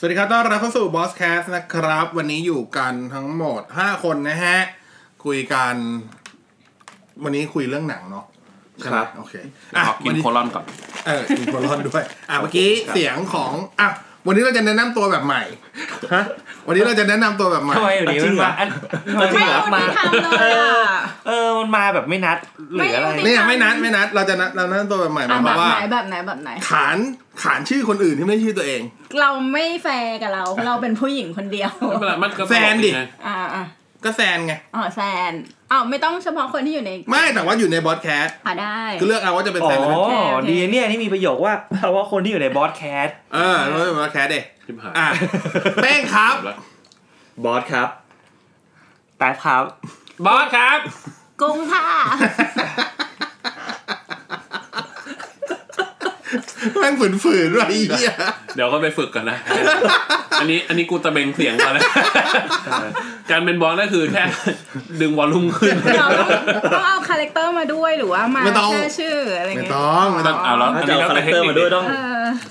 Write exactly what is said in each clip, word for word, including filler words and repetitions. สวัสดีครับต้อนรับเข้าสู่ Bosscast นะครับวันนี้อยู่กันทั้งหมดห้าคนนะฮะคุยกันวันนี้คุยเรื่องหนังเนาะครับโอเคอ่ะกินโคลอนก่อนเออกินโคลอนด้วยอ่ะเมื่อกี้เสียงของอ่ะวันนี้เราจะแนะนำตัวแบบใหม่ฮะวันนี้เราจะแนะนำตัวแบบใหม่ทำไมอยู่ดีมันมามันไม่นัดมาเออเออมันมาแบบไม่นัดหรืออะไรเนี่ยไม่นัดไม่นัดเราจะเราแนะนำตัวแบบใหม่มาแบบไหนแบบไหนแบบไหนขานขานชื่อคนอื่นที่ไม่ใช่ชื่อตัวเองเราไม่แฟร์กับเราเราเป็นผู้หญิงคนเดียวแฟนดิอ่าอ่าก็แซนไงอ๋อแซนอ้าวไม่ต้องเฉพาะคนที่อยู่ในไม่แต่ว่าอยู่ในบอสแคสต์อ่ะได้ก็เลือกเอาว่าจะเป็นแซนหรือเป็นแคสอ๋อดีเนี่ยนี่มีประโยคว่าเพราะว่าคนที่อยู่ในบอสแคสต์เออเราเป็นบอสแคสต์ดิอ่ะแป้งครับบอสครับแป๊บครับบอสครับกุ้งค่ะแม่งฝืนๆด้วยไอ้เหี้ยเดี๋ยวก็ไปฝึกกันนะอันนี้อันนี้กูตะเบงเสียงมาแล้วการเป็นบอสก็คือแค่ดึงวอลลุ่มขึ้นต้องเอาคาแรคเตอร์มาด้วยหรือว่ามาแค่ชื่ออะไรเงี้ยไม่ต้องไม่ต้องเอาแล้วอันนี้คาแรคเตอร์มาด้วยต้อง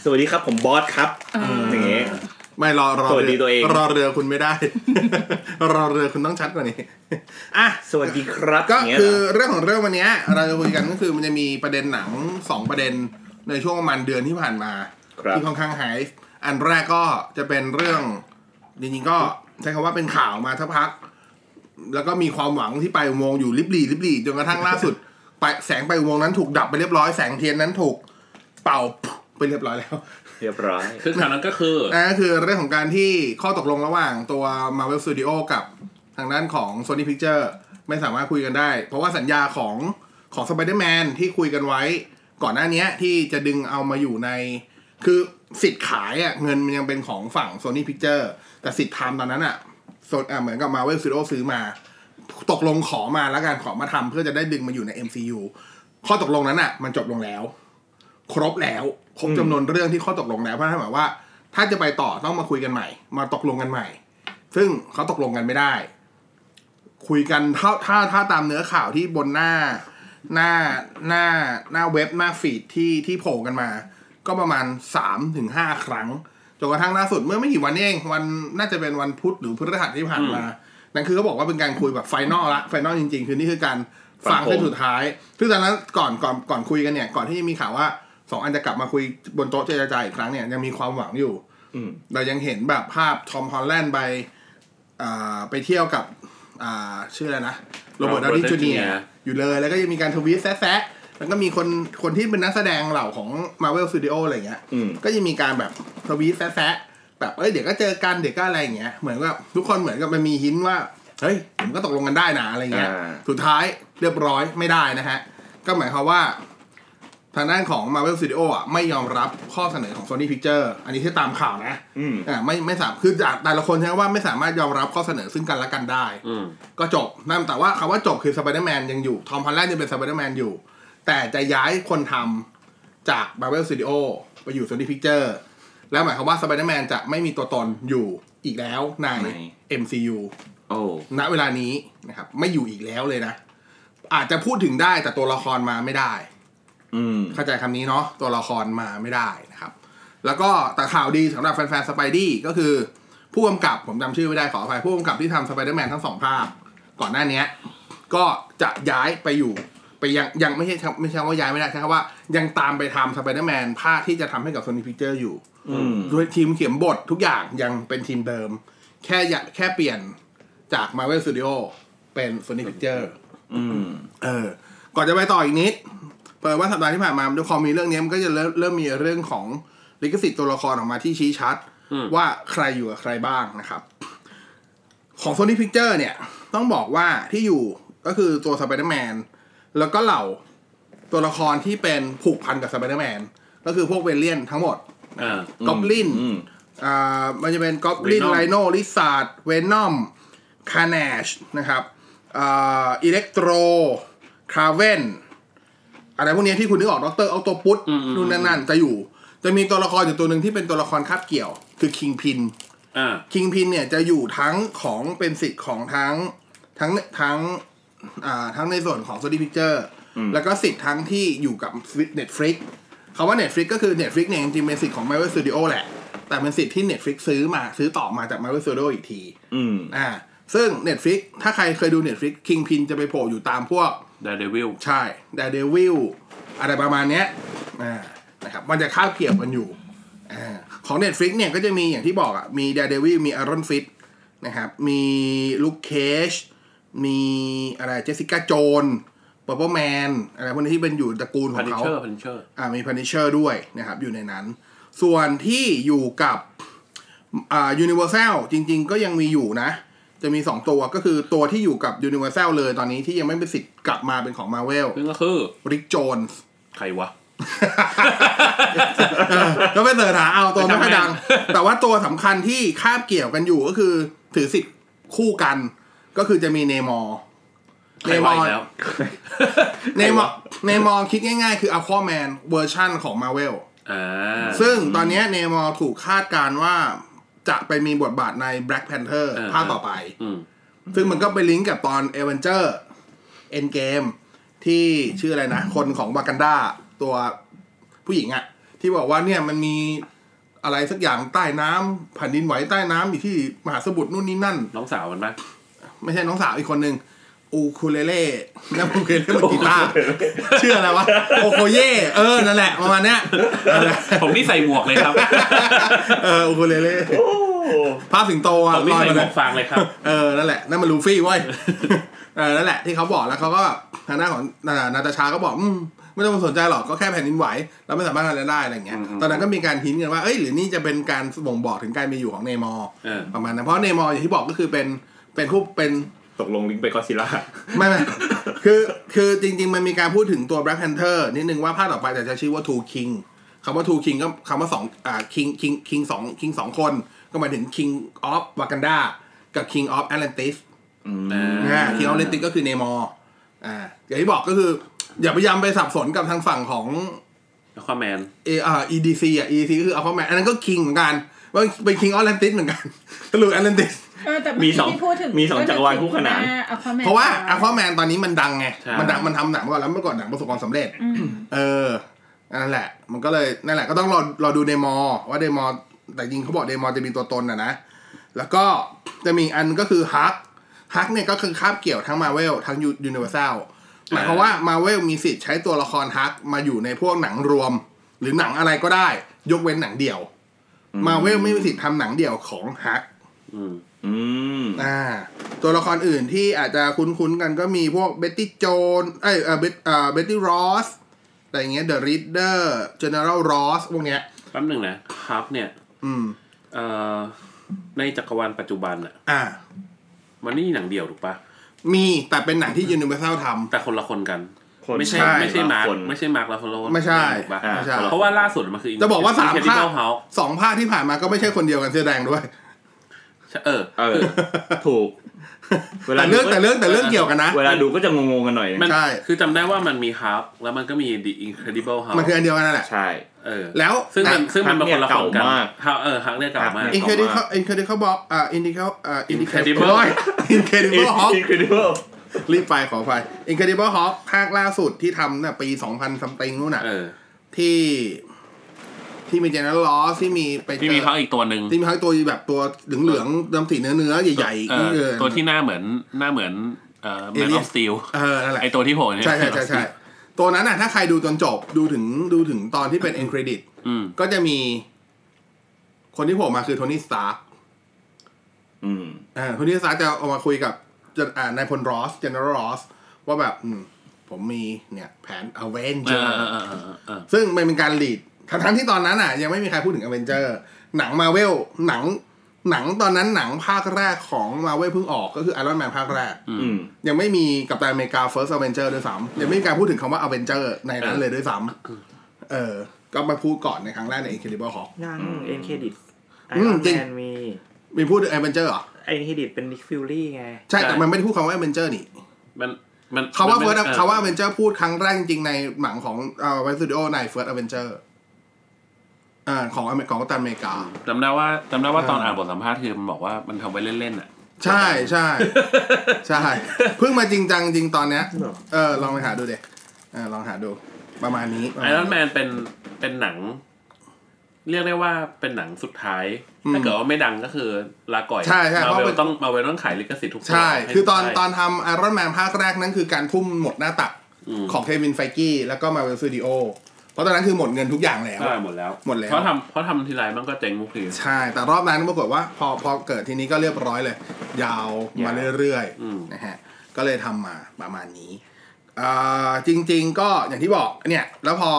สวัสดีครับผมบอสครับอย่างงี้ไม่รอรอรอเรือคุณไม่ได้รอเรือคุณต้องชัดกว่านี้อ่ะสวัสดีครับก็คือเรื่องของเรื่องวันนี้เราจะคุยกันก็คือมันจะมีประเด็นหนังสองประเด็นในช่วงประมาณเดือนที่ผ่านมาที่ค่อนข้างไฮป์อันแรกก็จะเป็นเรื่องจริงๆก็ใช้คำว่าเป็นข่าวมาสักพักแล้วก็มีความหวังที่ไปอุโมงค์อยู่ลิบหรี่ลิบหรี่จนกระทั่งล่าสุดไปแสงไปอุโมงค์นั้นถูกดับไปเรียบร้อยแสงเทียนนั้นถูกเป่าไปเรียบร้อยแล้วเรียบร้อยคือข่าวนั้นก็คืออ่าคือเรื่องของการที่ข้อตกลงระหว่างตัว Marvel Studio กับทางด้านของ Sony Picture ไม่สามารถคุยกันได้เพราะว่าสัญญาของของ Spider-Man ที่คุยกันไว้ก่อนหน้านี้ที่จะดึงเอามาอยู่ในคือสิทธิ์ขายอ่ะเงินมันยังเป็นของฝั่ง Sony Picture แต่สิทธิ์ทำตอนนั้นอ่ะเหมือนกับ Marvel Studio ซื้อมาตกลงขอมาแล้วกันขอมาทำเพื่อจะได้ดึงมาอยู่ใน เอ็ม ซี ยู ข้อตกลงนั้นอ่ะมันจบลงแล้วครบแล้วครบจำนวนเรื่องที่ข้อตกลงแล้วเพราะนั่นหมายว่าถ้าจะไปต่อต้องมาคุยกันใหม่มาตกลงกันใหม่ซึ่งเขาตกลงกันไม่ได้คุยกันถ้าถ้าถ้าตามเนื้อข่าวที่บนหน้าหน้าหน้าหน้าเว็บหน้าฟีดที่ที่โผล่กันมาก็ประมาณ สามถึงห้า ครั้งจนกระทั่งล่าสุดเมื่อไม่กี่วันนี้เองวันน่าจะเป็นวันพุธหรือพฤหัสที่ผ่านมานั่นคือเขาบอกว่าเป็นการคุยแบบไฟนอลละไฟนอลจริงๆคือนี่คือการฟังเส้นสุดท้ายซึ่งตอนนั้นก่อนก่อนก่อนคุยกันเนี่ยก่อนที่จะมีข่าวว่าสองอันจะกลับมาคุยบนโต๊ะเจรจาอีกครั้งเนี่ยยังมีความหวังอยู่เรายังเห็นแบบภาพทอมฮอลแลนด์ไปอ่าไปเที่ยวกับอ่าชื่ออะไรนะโรเบิร์ตดาวนี่จูเนียร์อยู่เลยแล้วก็ยังมีการทวีตแซะๆแล้วก็มีคนคนที่เป็นนักแสดงเหล่าของ Marvel Studio อะไรเงี้ยก็ยังมีการแบบทวีตแซะๆแบบเอ้ยเดี๋ยวก็เจอกันเดี๋ยวก็อะไรอย่างเงี้ยเหมือนกับทุกคนเหมือนกับมันมีหินว่าเฮ้ยผมก็ตกลงกันได้นะอะไรเงี้ยสุดท้ายเรียบร้อยไม่ได้นะฮะก็หมายความว่าทางด้านของ Marvel Studio อ่ะไม่ยอมรับข้อเสนอของ Sony Picture อันนี้ที่ตามข่าวนะอ่าไม่ไม่สามคือแต่ละคนใช่ว่าไม่สามารถยอมรับข้อเสนอซึ่งกันและกันได้ก็จบนั่นแต่ว่าคำว่าจบคือ Spider-Man ยังอยู่ทอมฮอลแลนด์ยังเป็น Spider-Man อยู่แต่จะย้ายคนทำจาก Marvel Studio ไปอยู่ Sony Picture แล้วหมายความว่า Spider-Man จะไม่มีตัวตนอยู่อีกแล้วใน เอ็ม ซี ยู โอ้ณเวลานี้นะครับไม่อยู่อีกแล้วเลยนะอาจจะพูดถึงได้แต่ตัวละครมาไม่ได้เข้าใจคำนี้เนาะตัวละครมาไม่ได้นะครับแล้วก็แต่ข่าวดีสำหรับแฟนๆสไปดี้ก็คือผู้กำกับผมจำชื่อไม่ได้ขออภัยผู้กำกับที่ทำสไปเดอร์แมนทั้งสองภาคก่อนหน้านี้ก็จะย้ายไปอยู่ไปยังยังไม่ใช่ไม่ใช่ว่าย้ายไม่ได้ใช่ไหมว่ายังตามไปทำสไปเดอร์แมนภาคที่จะทำให้กับ Sony Pictures อยู่ด้วยทีมเขียนบททุกอย่างยังเป็นทีมเดิมแค่แค่เปลี่ยนจาก Marvel Studio เป็น Sony Pictures เออก่อนจะไปต่ออีกนิดเปิดว่าสัปดาห์ที่ผ่านมาด้วยความมีเรื่องนี้มันก็จะเริ่มเริ่มมีเรื่องของลิขสิทธิ์ตัวละครออกมาที่ชี้ชัดว่าใครอยู่กับใครบ้างนะครับของ Sony Picture เนี่ยต้องบอกว่าที่อยู่ก็คือตัว Spider-Man แล้วก็เหล่าตัวละครที่เป็นผูกพันกับ Spider-Man ก็คือพวกเวเลียนทั้งหมดก็อบลินอ่ามันจะเป็นก็อบลินไลโนลิซาร์ดเวนอมคาร์เนจนะครับอ่าอิเล็กโทรคราเวนอะไรพวกนี้ที่คุณนึกออกด็อกเตอร์เอาตัวปุ๊ดนู่นนั่นจะอยู่จะมีตัวละครอยู่ตัวหนึ่งที่เป็นตัวละครคาบเกี่ยวคือคิงพินคิงพินเนี่ยจะอยู่ทั้งของเป็นสิทธิ์ของทั้งทั้งทั้งอ่าทั้งในส่วนของ Sony Pictures แล้วก็สิทธิ์ทั้งที่อยู่กับ Netflix คำว่า Netflix ก็คือ Netflix เนี่ยจริงๆเป็นสิทธิ์ของ Marvel Studio แหละ แต่เป็นสิทธิ์ที่ Netflix ซื้อมาซื้อต่อมาจาก Marvel Studios อีกทีอืมอ่าซึ่ง Netflix ถ้าใครเคยดู Netflix Kingpin จะไปโผล่อยู่ตามพวก Daredevil ใช่ Daredevil อะไรประมาณเนี้ยอ่านะครับมันจะคาบเกี่ยวกันอยู่อ่าของ Netflix เนี่ยก็จะมีอย่างที่บอกอ่ะมี Daredevil มี Iron Fist นะครับมี Luke Cage มีอะไร Jessica Jones Superman อะไรพวกนี้ที่เป็นอยู่ตระกูลของเขา Punisher Punisher อ่ามี Punisher ด้วยนะครับอยู่ในนั้นส่วนที่อยู่กับอ่า Universal จริงๆก็ยังมีอยู่นะจะมีสองตัวก็คือตัวที่อยู่กับ Universal เลยตอนนี้ที่ยังไม่เป็นสิทธิ์กลับมาเป็นของ Marvel ซึ่งก็คือ Rick Jones ใครวะก็ไปเสิร์ชหาเอาตัวไม่ค่อยดังแต่ว่าตัวสำคัญที่คาบเกี่ยวกันอยู่ก็คือถือสิทธิ์คู่กันก็คือจะมี Namor Namor Namor Namor คิดง่ายๆคือ Aquaman เวอร์ชั่นของ Marvel อ่าซึ่งตอนนี้ Namor ถูกคาดการณ์ว่าจะไปมีบทบาทใน Black Panther ภาคต่อไปซึ่งมันก็ไปลิงก์กับตอน Avenger Endgame ที่ชื่ออะไรนะคนของวากันดาตัวผู้หญิงอะที่บอกว่าเนี่ยมันมีอะไรสักอย่างใต้น้ำแผ่นดินไหวใต้น้ำอยู่ที่มหาสมุทรนู่นนี่นั่นน้องสาวมันปะไม่ใช่น้องสาวอีกคนนึงอูคูเลเล่นั่นอูคูเลเล่กีตาร์เชื่ออะไรวะโอโคเย่เออนั่นแหละประมาณเนี้ยผมนี่ใส่หมวกเลยครับเอออูคูเลเล่ภาพสิงโตอ่ะลอยมาเลยฟังเลยครับเออนั่นแหละนั่นมันลูฟี่เว้ยเออนั่นแหละที่เขาบอกแล้วเขาก็ทางหน้าของนาตาชาก็บอกไม่ต้องสนใจหรอกก็แค่แผ่นดินไหวเราไม่สามารถทำอะไรได้อะไรเงี้ยตอนนั้นก็มีการหินกันว่าเอ้ยหรือนี่จะเป็นการบ่งบอกถึงการมีอยู่ของเนมอร์ประมาณนั้นเพราะเนมอร์อย่างที่บอกก็คือเป็นเป็นผู้เป็นตกลงลิงก์ไปก็ซิล่าไม่ไม่คือคือจริงๆมันมีการพูดถึงตัว Black Panther นิดนึงว่าภาคต่อไปแต่จะชื่อว่า Two King คำว่า Two King ก็คำว่าสองอ่า King King King สอง King สองคนก็หมายถึง King of Wakanda กับ King of Atlantis อืมอ่า King of Atlantis ก็คือ Namor อ่าอย่างที่บอกก็คืออย่าพยายามไปสับสนกับทางฝั่งของ Aquaman เออ่า อี ดี ซี อ่ะ อี ดี ซี ก็คือ Aquaman อันนั้นก็ King เหมือนกันว่าเป็น King of Atlantis เหมือนกันสรุป Atlantisมีสองมีสองจักรวาลคู่ขนานเพราะว่า Aquaman ตอนนี้มันดังไงมันดังมันทำหนังมาก่อนแล้วเมื่อก่อนหนังประสบความสำเร็จเออนั่นแหละมันก็เลยนั่นแหละก็ต้องรอรอดูเดมอว่าเดมอแต่จริงเขาบอกเดมอจะมีตัวตนน่ะนะแล้วก็จะมีอันก็คือฮักฮักเนี่ยก็คือคาบเกี่ยวทั้ง Marvel ทั้ง Universal หมายความว่า Marvel มีสิทธิ์ใช้ตัวละครฮักมาอยู่ในพวกหนังรวมหรือหนังอะไรก็ได้ยกเว้นหนังเดี่ยว Marvel ไม่มีสิทธิ์ทำหนังเดี่ยวของฮักอืมอ่าตัวละครอื่นที่อาจจะคุ้นๆกันก็มีพวกเบ็ตตี้โจนเอ้ยเอ่อเบ็ตเอ่อเบ็ตตี้รอสอะไรอย่างเงี้ยเดอะรีดเดอร์เจเนอเรลรอสพวกเนี้ยแป๊บนึงนะครับเนี่ยอืมเอ่อในจักรวาลปัจจุบันอ่ะอ่ามันนี่หนังเดี่ยวถูกปะมีแต่เป็นหนังที่ Universal ทำแต่คนละคนกันไม่ใช่ไม่ใช่มาร์คไม่ใช่มาร์คลาฟโลไม่ใช่เพราะว่าล่าสุดมันคือจะบอกว่าสามภาคสองภาคที่ผ่านมาก็ไม่ใช่คนเดียวกันเสื้อแดงด้วยเออเออถูกเวลาเรื่องแต่เรื่องแต่เรื่องเกี่ยวกันนะเวลาดูก็จะงงๆกันหน่อยใช่คือจำได้ว่ามันมีฮับแล้วมันก็มี The Incredible Hulk มันคืออันเดียวกันนั่นแหละใช่เออแล้วซึ่งมันซึ่งมันเป็นคนละคนกันเออฮับเนี่ยเก่ามาก Incredible Incredible อ่า Incredible อ่า Incredible Incredible Hulk Incredible รีบไปขอไป Incredible Hulk ภาคล่าสุดที่ทำน่ะปีสองพันซัมติงนู่นน่ะที่ที่มีเจเนอเรลลอสที่มีไปที่มีเขาอีกตัวหนึ่งที่มีเขาตัวแบบตัวเหลืองๆดำสีเนื้อๆใหญ่ๆตัวที่หน้าเหมือนหน้าเหมือนเอ่อแมนออฟสตีลไอตัวที่โผล่เนี่ยใช่ใช่ใช่ตัวนั้นอ่ะถ้าใครดูจนจบดูถึงดูถึงตอนที่เป็นเอ็นเครดิตก็จะมีคนที่โผล่มาคือโทนี่สตาร์คอ่าโทนี่สตาร์คจะออกมาคุยกับนายพลรอสเจเนอเรลลอสว่าแบบผมมีเนี่ยแผนอเวนเจอร์ซึ่งมันเป็นการลีดทั้งที่ตอนนั้นอ่ะยังไม่มีใครพูดถึง Avenger หนัง Marvel หนังหนังตอนนั้นหนังภาคแรกของ Marvel เพิ่งออกก็คือ Iron Man ภาคแรกยังไม่มีกัปตันอเมริกา First Avenger ด้วยซ้ำยังไม่มีการพูดถึงคำว่า Avenger ในนั้นเลยด้วยซ้ำเออก็มาพูดก่อนในครั้งแรกใน Incredible Hulk หนัง End Credit Iron Man มีมีพูดถึง Avenger เหรอ End Credit เป็น Nick Fury ไงใช่แต่มันไม่ได้พูดคำว่า Avenger นี่มันมันคำว่า First คำว่า Avenger พูดครั้งแรกจริงๆในหนังของเอ่อ Marvel Studio ใน First Avengerอ่าของอเมริกาก็ตามอเมริกาจำได้ว่าจำได้ว่าตอนอ่านบทสัมภาษณ์คือมันบอกว่ามันทำไว้เล่นๆอ่ะใช่ใช่ใช่เพิ่งมาจริงจังจริงตอนเนี้ยเออลองไปหาดูเดี๋ยวลองหาดูประมาณนี้ Iron Man เป็นเป็นหนัง เรียกได้ว่าเป็นหนังสุดท้ายถ้าเกิดว่าไม่ดังก็คือลาก่อยมาเวลต้องมาเวลต้องขายลิขสิทธิ์ทุกคนใช่คือตอนตอนทำไอรอนแมนภาคแรกนั้นคือการทุ่มหมดหน้าตักของเควินไฟกี้แล้วก็มาเวลสตูดิโอเพราะตอนนั้นคือหมดเงินทุกอย่างแล้วหมดแล้วหมดแล้วเพราะทำเพราะทำทีไรมันก็เจ๊งทุกทีใช่แต่รอบนั้นปรากฏว่าพอพอเกิดทีนี้ก็เรียบร้อยเลยยาวมาเรื่อยๆนะฮะก็เลยทำมาประมาณนี้อ่าจริงๆก็อย่างที่บอกเนี่ยแล้วพอ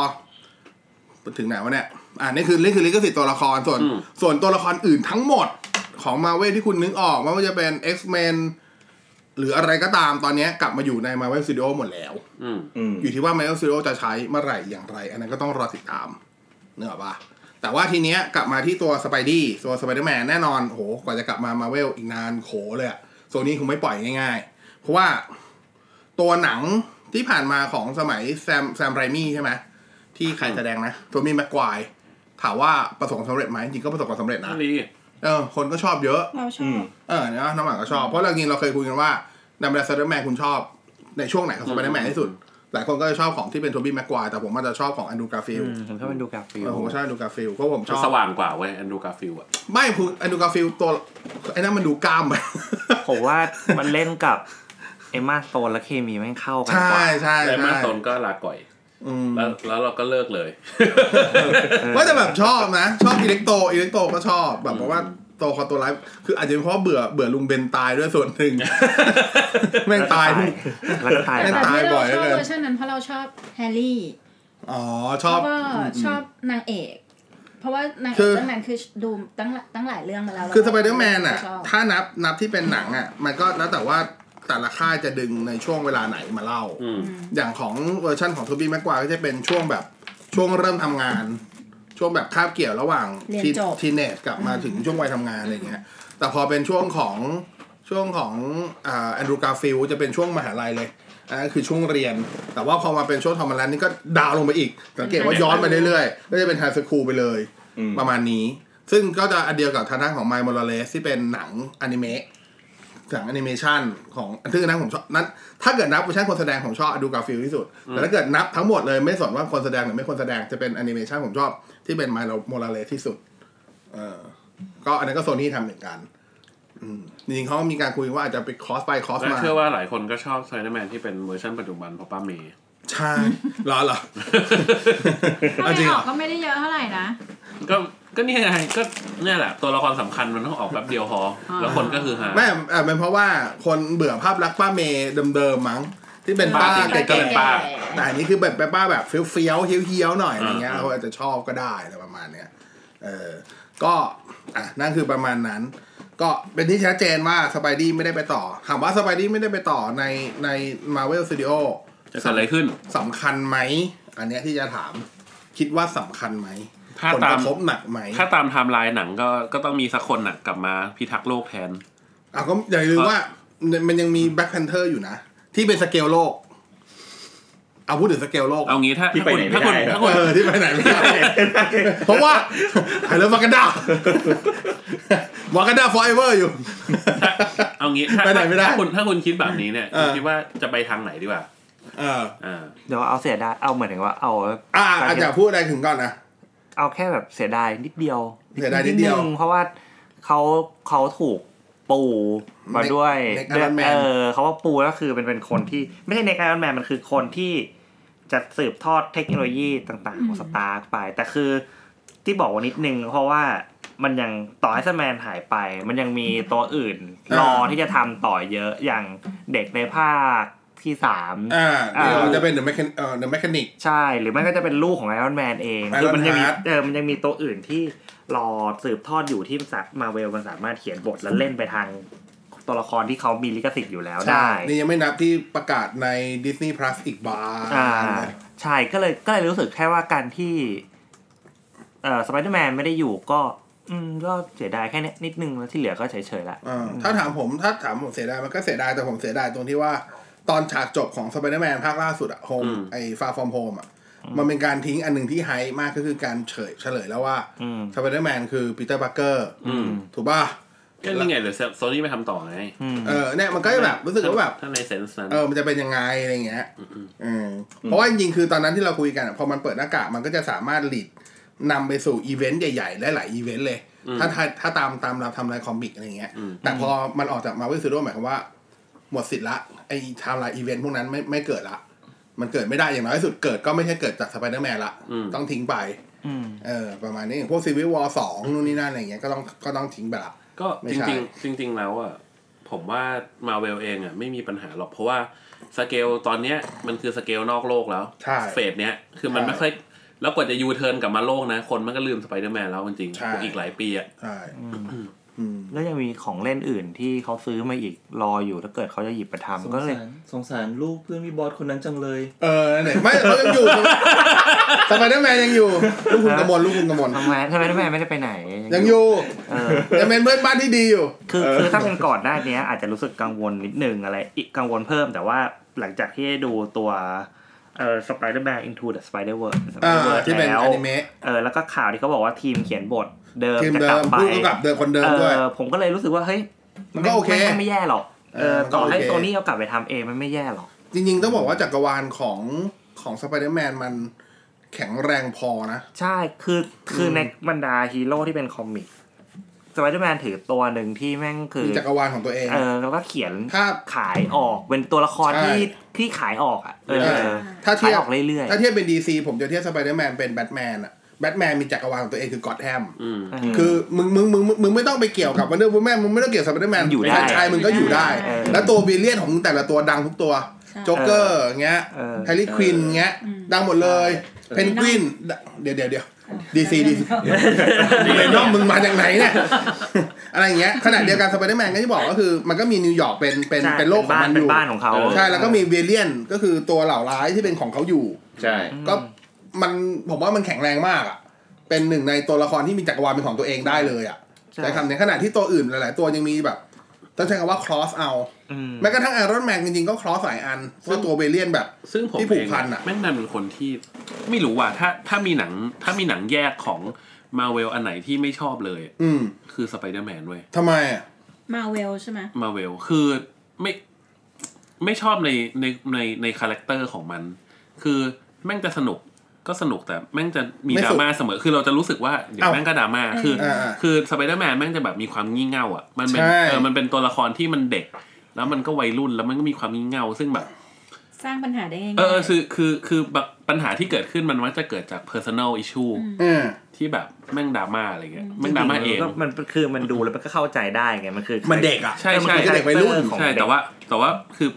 ถึงไหนวะเนี่ยอ่านี่คือนี่คือลิขสิทธิ์ตัวละครส่วนส่วนตัวละครอื่นทั้งหมดของ Marvel ที่คุณนึกออกไม่ว่าจะเป็น X-Men หรืออะไรก็ตามตอนนี้กลับมาอยู่ใน Marvel Studio หมดแล้วอืมอยู่ที่ว่า Marvel Studio จะใช้เมื่อไหร่อย่างไรอันนั้นก็ต้องรอติดตามนึกออกป่ะแต่ว่าทีเนี้ยกลับมาที่ตัว Spidey ตัว Spider-Man แน่นอนโหกว่าจะกลับมา Marvel อีกนานโขเลยอ่ะ Sony คงไม่ปล่อยง่ายๆเพราะว่าตัวหนังที่ผ่านมาของสมัยแซมแซมไรมี่ใช่มั้ยที่ใครแสดงนะโทมี่แม็กควายถามว่าประสบความสำเร็จไหมจริงก็ประสบความสำเร็จนะเออคนก็ชอบเยอะเราชอบเออนะน้องหมาก็ชอบเพราะเราจริงเราเคยคุยกันว่าดัมเบิลสเตอร์แมนคุณชอบในช่วงไหนของสไปเดอร์แมนที่สุดหลายคนก็จะชอบของที่เป็นโทบี้แม็กควายแต่ผมอาจจะชอบของแอนดรูว์ กาฟิลด์ผมชอบแอนดรูว์ กาฟิลด์ผมชอบแอนดรูว์ กาฟิลด์เพราะผมชอบสว่างกว่าเว้ยแอนดรูว์ กาฟิลด์อ่ะไม่คือแอนดรูว์ กาฟิลด์ตัวไอ้นั่นมันดูกล้ามไปผมว่ามันเล่นกับเอมมาสโตนและเคมีแม่งเข้ากันกว่าใช่ๆเอมมาสโตนก็ลาก่อยแล้วแล้วเราก็เลิกเลยว่าแต่แบบชอบนะชอบอิเล็กโตอิเล็กโตก็ชอบแบบเพราะว่าโตคอตัวไลฟ์คืออาจจะเพราะเบื่อเบื่อลุงเบนตายด้วยส่วนหนึ่งแม่งตายแล้วก็ตายตายบ่อยเลยเพราะเวอร์ชันนั้นเพราะเราชอบแฮร์รี่อ๋อชอบก็ชอบนางเอกเพราะว่านางเอกตั้งนั้นคือดูตั้งตั้งหลายเรื่องมาแล้วคือสไปเดอร์แมนอ่ะถ้านับนับที่เป็นหนังอ่ะมันก็แล้วแต่ว่าแต่ละค่ายจะดึงในช่วงเวลาไหนมาเล่า อ, อย่างของเวอร์ชั่นของโทบี้แม็กควายก็จะเป็นช่วงแบบช่วงเริ่มทำงานช่วงแบบคาบเกี่ยวระหว่างทีเนจกลับมาถึงช่วงวัยทำงานอะไรเงี้ยแต่พอเป็นช่วงของช่วงของแอนดรูว์ กาฟิลด์จะเป็นช่วงมหาลัยเลยอ่าคือช่วงเรียนแต่ว่าพอมาเป็นช่วงทำงานนี่ก็ดาวลงไปอีกสังเกตว่าย้อนไปเรื่อยๆก็จะเป็นไฮสคูลไปเลยประมาณนี้ซึ่งก็จะอันเดียวกับทางด้านของไมล์ มอราเลสที่เป็นหนังอนิเมะจากแอนิเมชันของอันที่นั้นผมชอบนั้นถ้าเกิดนับเวอร์ชันคนแสดงผมชอบดูกาฟิลด์ที่สุดแต่ถ้าเกิดนับทั้งหมดเลยไม่สนว่าคนแสดงหรือไม่คนแสดงจะเป็นแอนิเมชันผมชอบที่เป็นไมล์ โมราเลสที่สุดเออก็อันนั้นก็โซนี่ทำเหมือนกันอืมจริงๆเขามีการคุยว่าอาจจะไปคอสไปคอสมาเชื่อว่าหลายคนก็ชอบสไปเดอร์แมนที่เป็นเวอร์ชันปัจจุบันเพราะป้าเมย์ใช่หรอหรอถ้าไม่ออกก็ไม่ได้เยอะเท่าไหร่นะก็ก็เนี่ยไงก็เนี่ยแหละตัวละครสำคัญมันต้องออกแป๊บเดียวพอแล้วคนก็คือหาไม่อ่ะเป็นเพราะว่าคนเบื่อภาพลักษณ์ป้าเมย์เดิมๆมั้งที่เป็นป้าเก๋ๆก็เป็นป้าแต่อันนี้คือแบบป้าแบบเฟี้ยวๆเฮี้ยวๆหน่อยอะไรเงี้ยเขาอาจจะชอบก็ได้อะไรประมาณเนี้ยเออก็อ่ะนั่นคือประมาณนั้นก็เป็นที่ชัดเจนว่าสไปดี้ไม่ได้ไปต่อถามว่าสไปดี้ไม่ได้ไปต่อในใน Marvel Studio จะเกิดอะไรขึ้นสำคัญไหมอันเนี้ยที่จะถามคิดว่าสำคัญไหมผลกระทบหนักไหมถ้าตามไทม์ไลน์หนังก็ก็ต้องมีสักคนน่ะกลับมาพิทักษ์โลกแทนอ่ะก็อย่าลืมว่ามันยังมี Black Panther อยู่นะที่เป็นสเกลโลกเอาพูดถึงสเกลโลกเอางี้ถ้าถ้าคุณถ้าคุณถ้าคุณเออที่ไปไหนไม่ได้เพราะว่าไอ้เรื่องวากันดาวากันดา forever อยู่เอางี้ถ้าคุณถ้าคุณคิดแบบนี้เนี่ยคุณคิดว่าจะไปทางไหนดีกว่าเอออ่าเดี๋ยวเอาเสียดายเอาเหมือนถึงว่าเอาอ่าอาจจะพูดอะไรถึงก่อนนะเอาแค่แบบเสียดายนิดเดียวเสียดายนิดเดียวเพราะว่าเขาเขาถูกปูมาด้วยเออเขาว่าปูก็คือเป็นเป็นคนที่ไม่ใช่เน็กไอรอนแมนมันคือคนที่จะสืบทอดเทคโนโลยีต่างๆของสตาร์กไปแต่คือที่บอกว่านิดนึงเพราะว่ามันยังต่อให้สแมนหายไปมันยังมีตัวอื่นรอที่จะทำต่อเยอะอย่างเด็กในภาคที่สาม อ่า เดี๋ยวมันจะเป็น The Mechanic เอ่อ The Mechanic ใช่หรือไม่ก็จะเป็นลูกของ Iron Man เองคือมันยังมีเออมันยังมีตัวอื่นที่รอสืบทอดอยู่ที่มาเวลมันสามารถเขียนบทและเล่นไปทางตัวละครที่เขามีลิขสิทธิ์อยู่แล้วได้นี่ยังไม่นับที่ประกาศใน Disney Plus อีกบาร์อ่าใช่ก็เลยก็เลยรู้สึกแค่ว่าการที่เอ่อ Spider-Man ไม่ได้อยู่ก็อืมก็เสียดายแค่นี้นิดนึงแล้วที่เหลือก็เฉยๆละอ่าถ้าถามผมถ้าถามผมเสียดายมันก็เสียดายแต่ผมเสียดายตรงที่ว่าตอนฉากจบของ Spider-Man ภาคล่าสุดอะโฮมไอ้ Far From Home อะมันเป็นการทิ้งอันนึงที่ไฮป์มากก็คือการเฉยเฉลยแล้วว่า Spider-Man คือ Peter Parker ถูกป่ะก็นี่ไงเดี๋ยว Sony ไปทำต่อไงเออเนี่ยมันก็แบบรู้สึกว่าแบบในเซนส์นั้นเออมันจะเป็นยังไงอะไรเงี้ยอืมเพราะว่าจริงๆคือตอนนั้นที่เราคุยกันพอมันเปิดหน้ากากมันก็จะสามารถลีด นำไปสู่อีเวนต์ใหญ่ๆหลายๆอีเวนต์เลยถ้าถ้าตามตามเราทำลายคอมิกอะไรเงี้ยแต่พอมันออกจากมาเวสต์ซูโดหมายความว่าหมดสิทธิ์ละไอ้ทำลายอีเวนต์พวกนั้นไม่ไม่เกิดละมันเกิดไม่ได้อย่างน้อยที่สุดเกิดก็ไม่ใช่เกิดจากสไปเดอร์แมนละต้องทิ้งไปเออประมาณนี้อย่างพวกซีวิลวอร์สองนู่นนี่นั่นอะไรเงี้ยก็ต้องก็ต้องทิ้งไปละก็จริงจริงจริงแล้วอ่ะผมว่ามาเวลเองอ่ะไม่มีปัญหาหรอกเพราะว่าสเกลตอนเนี้ยมันคือสเกลนอกโลกแล้วเฟสเนี้ยคือมันไม่ค่อยแล้วกว่าจะยูเทิร์นกลับมาโลกนะคนมันก็ลืมสไปเดอร์แมนแล้วจริงๆอีกหลายปีอ่ะใช่แล้วยังมีของเล่นอื่นที่เขาซื้อมาอีกรออยู่ถ้าเกิดเขาจะหยิบไปทำก็เลยสงสารลูกเพื่อนพี่บอสคนนั้นจังเลยเออไหนไม่เขายังอยู่สไปเดอร์แมนยังอยู่ลูกคุณกมลลูกคุณกมลทำไมทำไมสไปเดอร์แมนไม่ได้ไปไหนยังอยู่ยังเป็นเพื่อนบ้านที่ดีอยู่คือคือถ้าเป็นก่อนหน้านี้อาจจะรู้สึกกังวลนิดนึงอะไรอีกกังวลเพิ่มแต่ว่าหลังจากที่ดูตัวเอ่อ Spider-Man Into the Spider-Verse ที่เป็นอนิเมะเออแล้วก็ข่าวที่เขาบอกว่าทีมเขียนบทเดิมจะกลับไปผู้กำกับเดิมคนเดิมด้วยเออผมก็เลยรู้สึกว่าเฮ้ยมันก็โอเคมันไม่แย่หรอกเออต่อให้ตัวนี้เอากลับไปทำเองมันไม่แย่หรอกจริงๆต้องบอกว่าจักรวาลของของ Spider-Man มันแข็งแรงพอนะใช่คือคือในบรรดาฮีโร่ที่เป็นคอมิกSpider-Man ถือตัวหนึ่งที่แม่งคือมีจักรวาลของตัวเองเออแล้วก็เขียนขายออกเป็นตัวละครที่ที่ขายออกอ่ะเออถ้าเทียบออกเรื่อยๆถ้าเทียบเป็น ดี ซี ผมจะเทียบ Spider-Man เป็น Batman อ่ะ Batman มีจักรวาลของตัวเองคือ Gotham คือมึงมึงมึงมึงไม่ต้องไปเกี่ยวกับ Wonder Woman มึงไม่ต้องเกี่ยวกับ Spider-Man อยู่ได้ชายมึงก็อยู่ได้แล้วตัววิลเลียนของแต่ละตัวดังทุกตัวโจ๊กเกอร์เงี้ยแฮร์รี่ควีนเงี้ยดังหมดเลยเพนกวินเดี๋ยวๆๆดี ซี ดี ซี เนี่ยน้องมึงมาจากไหนเนี่ยอะไรอย่างเงี้ยขณะเดียวกันสไปเดอร์แมนก็ที่บอกก็คือมันก็มีนิวยอร์กเป็นเป็นเป็นโลกของมันอยู่บ้านของเขาใช่แล้วก็มีเวเลียนก็คือตัวเหล่าร้ายที่เป็นของเขาอยู่ใช่ก็มันผมว่ามันแข็งแรงมากอ่ะเป็นหนึ่งในตัวละครที่มีจักรวาลเป็นของตัวเองได้เลยอ่ะใช่ครับในขณะที่ตัวอื่นหลายๆตัวยังมีแบบต้องใช้คำว่า cross เอาแม้กระทั่ง Iron Man จริงๆก็ cross หลายอันด้วยตัวเวเลียนแบบซึ่งผมเองแม่งนั่นเป็นคนที่ไม่รู้ว่าถ้าถ้ามีหนังถ้ามีหนังแยกของ Marvel อันไหนที่ไม่ชอบเลยคือ Spider-Man เว้ยทำไมอ่ะ Marvel ใช่ไหม Marvel คือไม่ไม่ชอบในในในในคาแรคเตอร์ของมันคือแม่งจะสนุกก็สนุกแต่แม่งจะมีดราม่าเสมอคือเราจะรู้สึกว่าอย่างแม่งก็ดราม่าคือคือ Spider-Man แม่งจะแบบมีความงี่เง่าอ่ะมันเป็นเออมันเป็นตัวละครที่มันเด็กแล้วมันก็วัยรุ่นแล้วมันก็มีความงี่เง่าซึ่งแบบสร้างปัญหาได้ง่ายๆเออคือคือคือปัญหาที่เกิดขึ้นมันมักจะเกิดจาก personal issue ที่แบบแม่งดราม่าอะไรเงี้ยแม่งดราม่าเองมันคือมันดูแล้วมันก็เข้าใจได้ไงมันคือมันเด็กอ่ะใช่ๆมันคือเด็กวัยรุ่นใช่แต่ว่าแต่ว่าคือ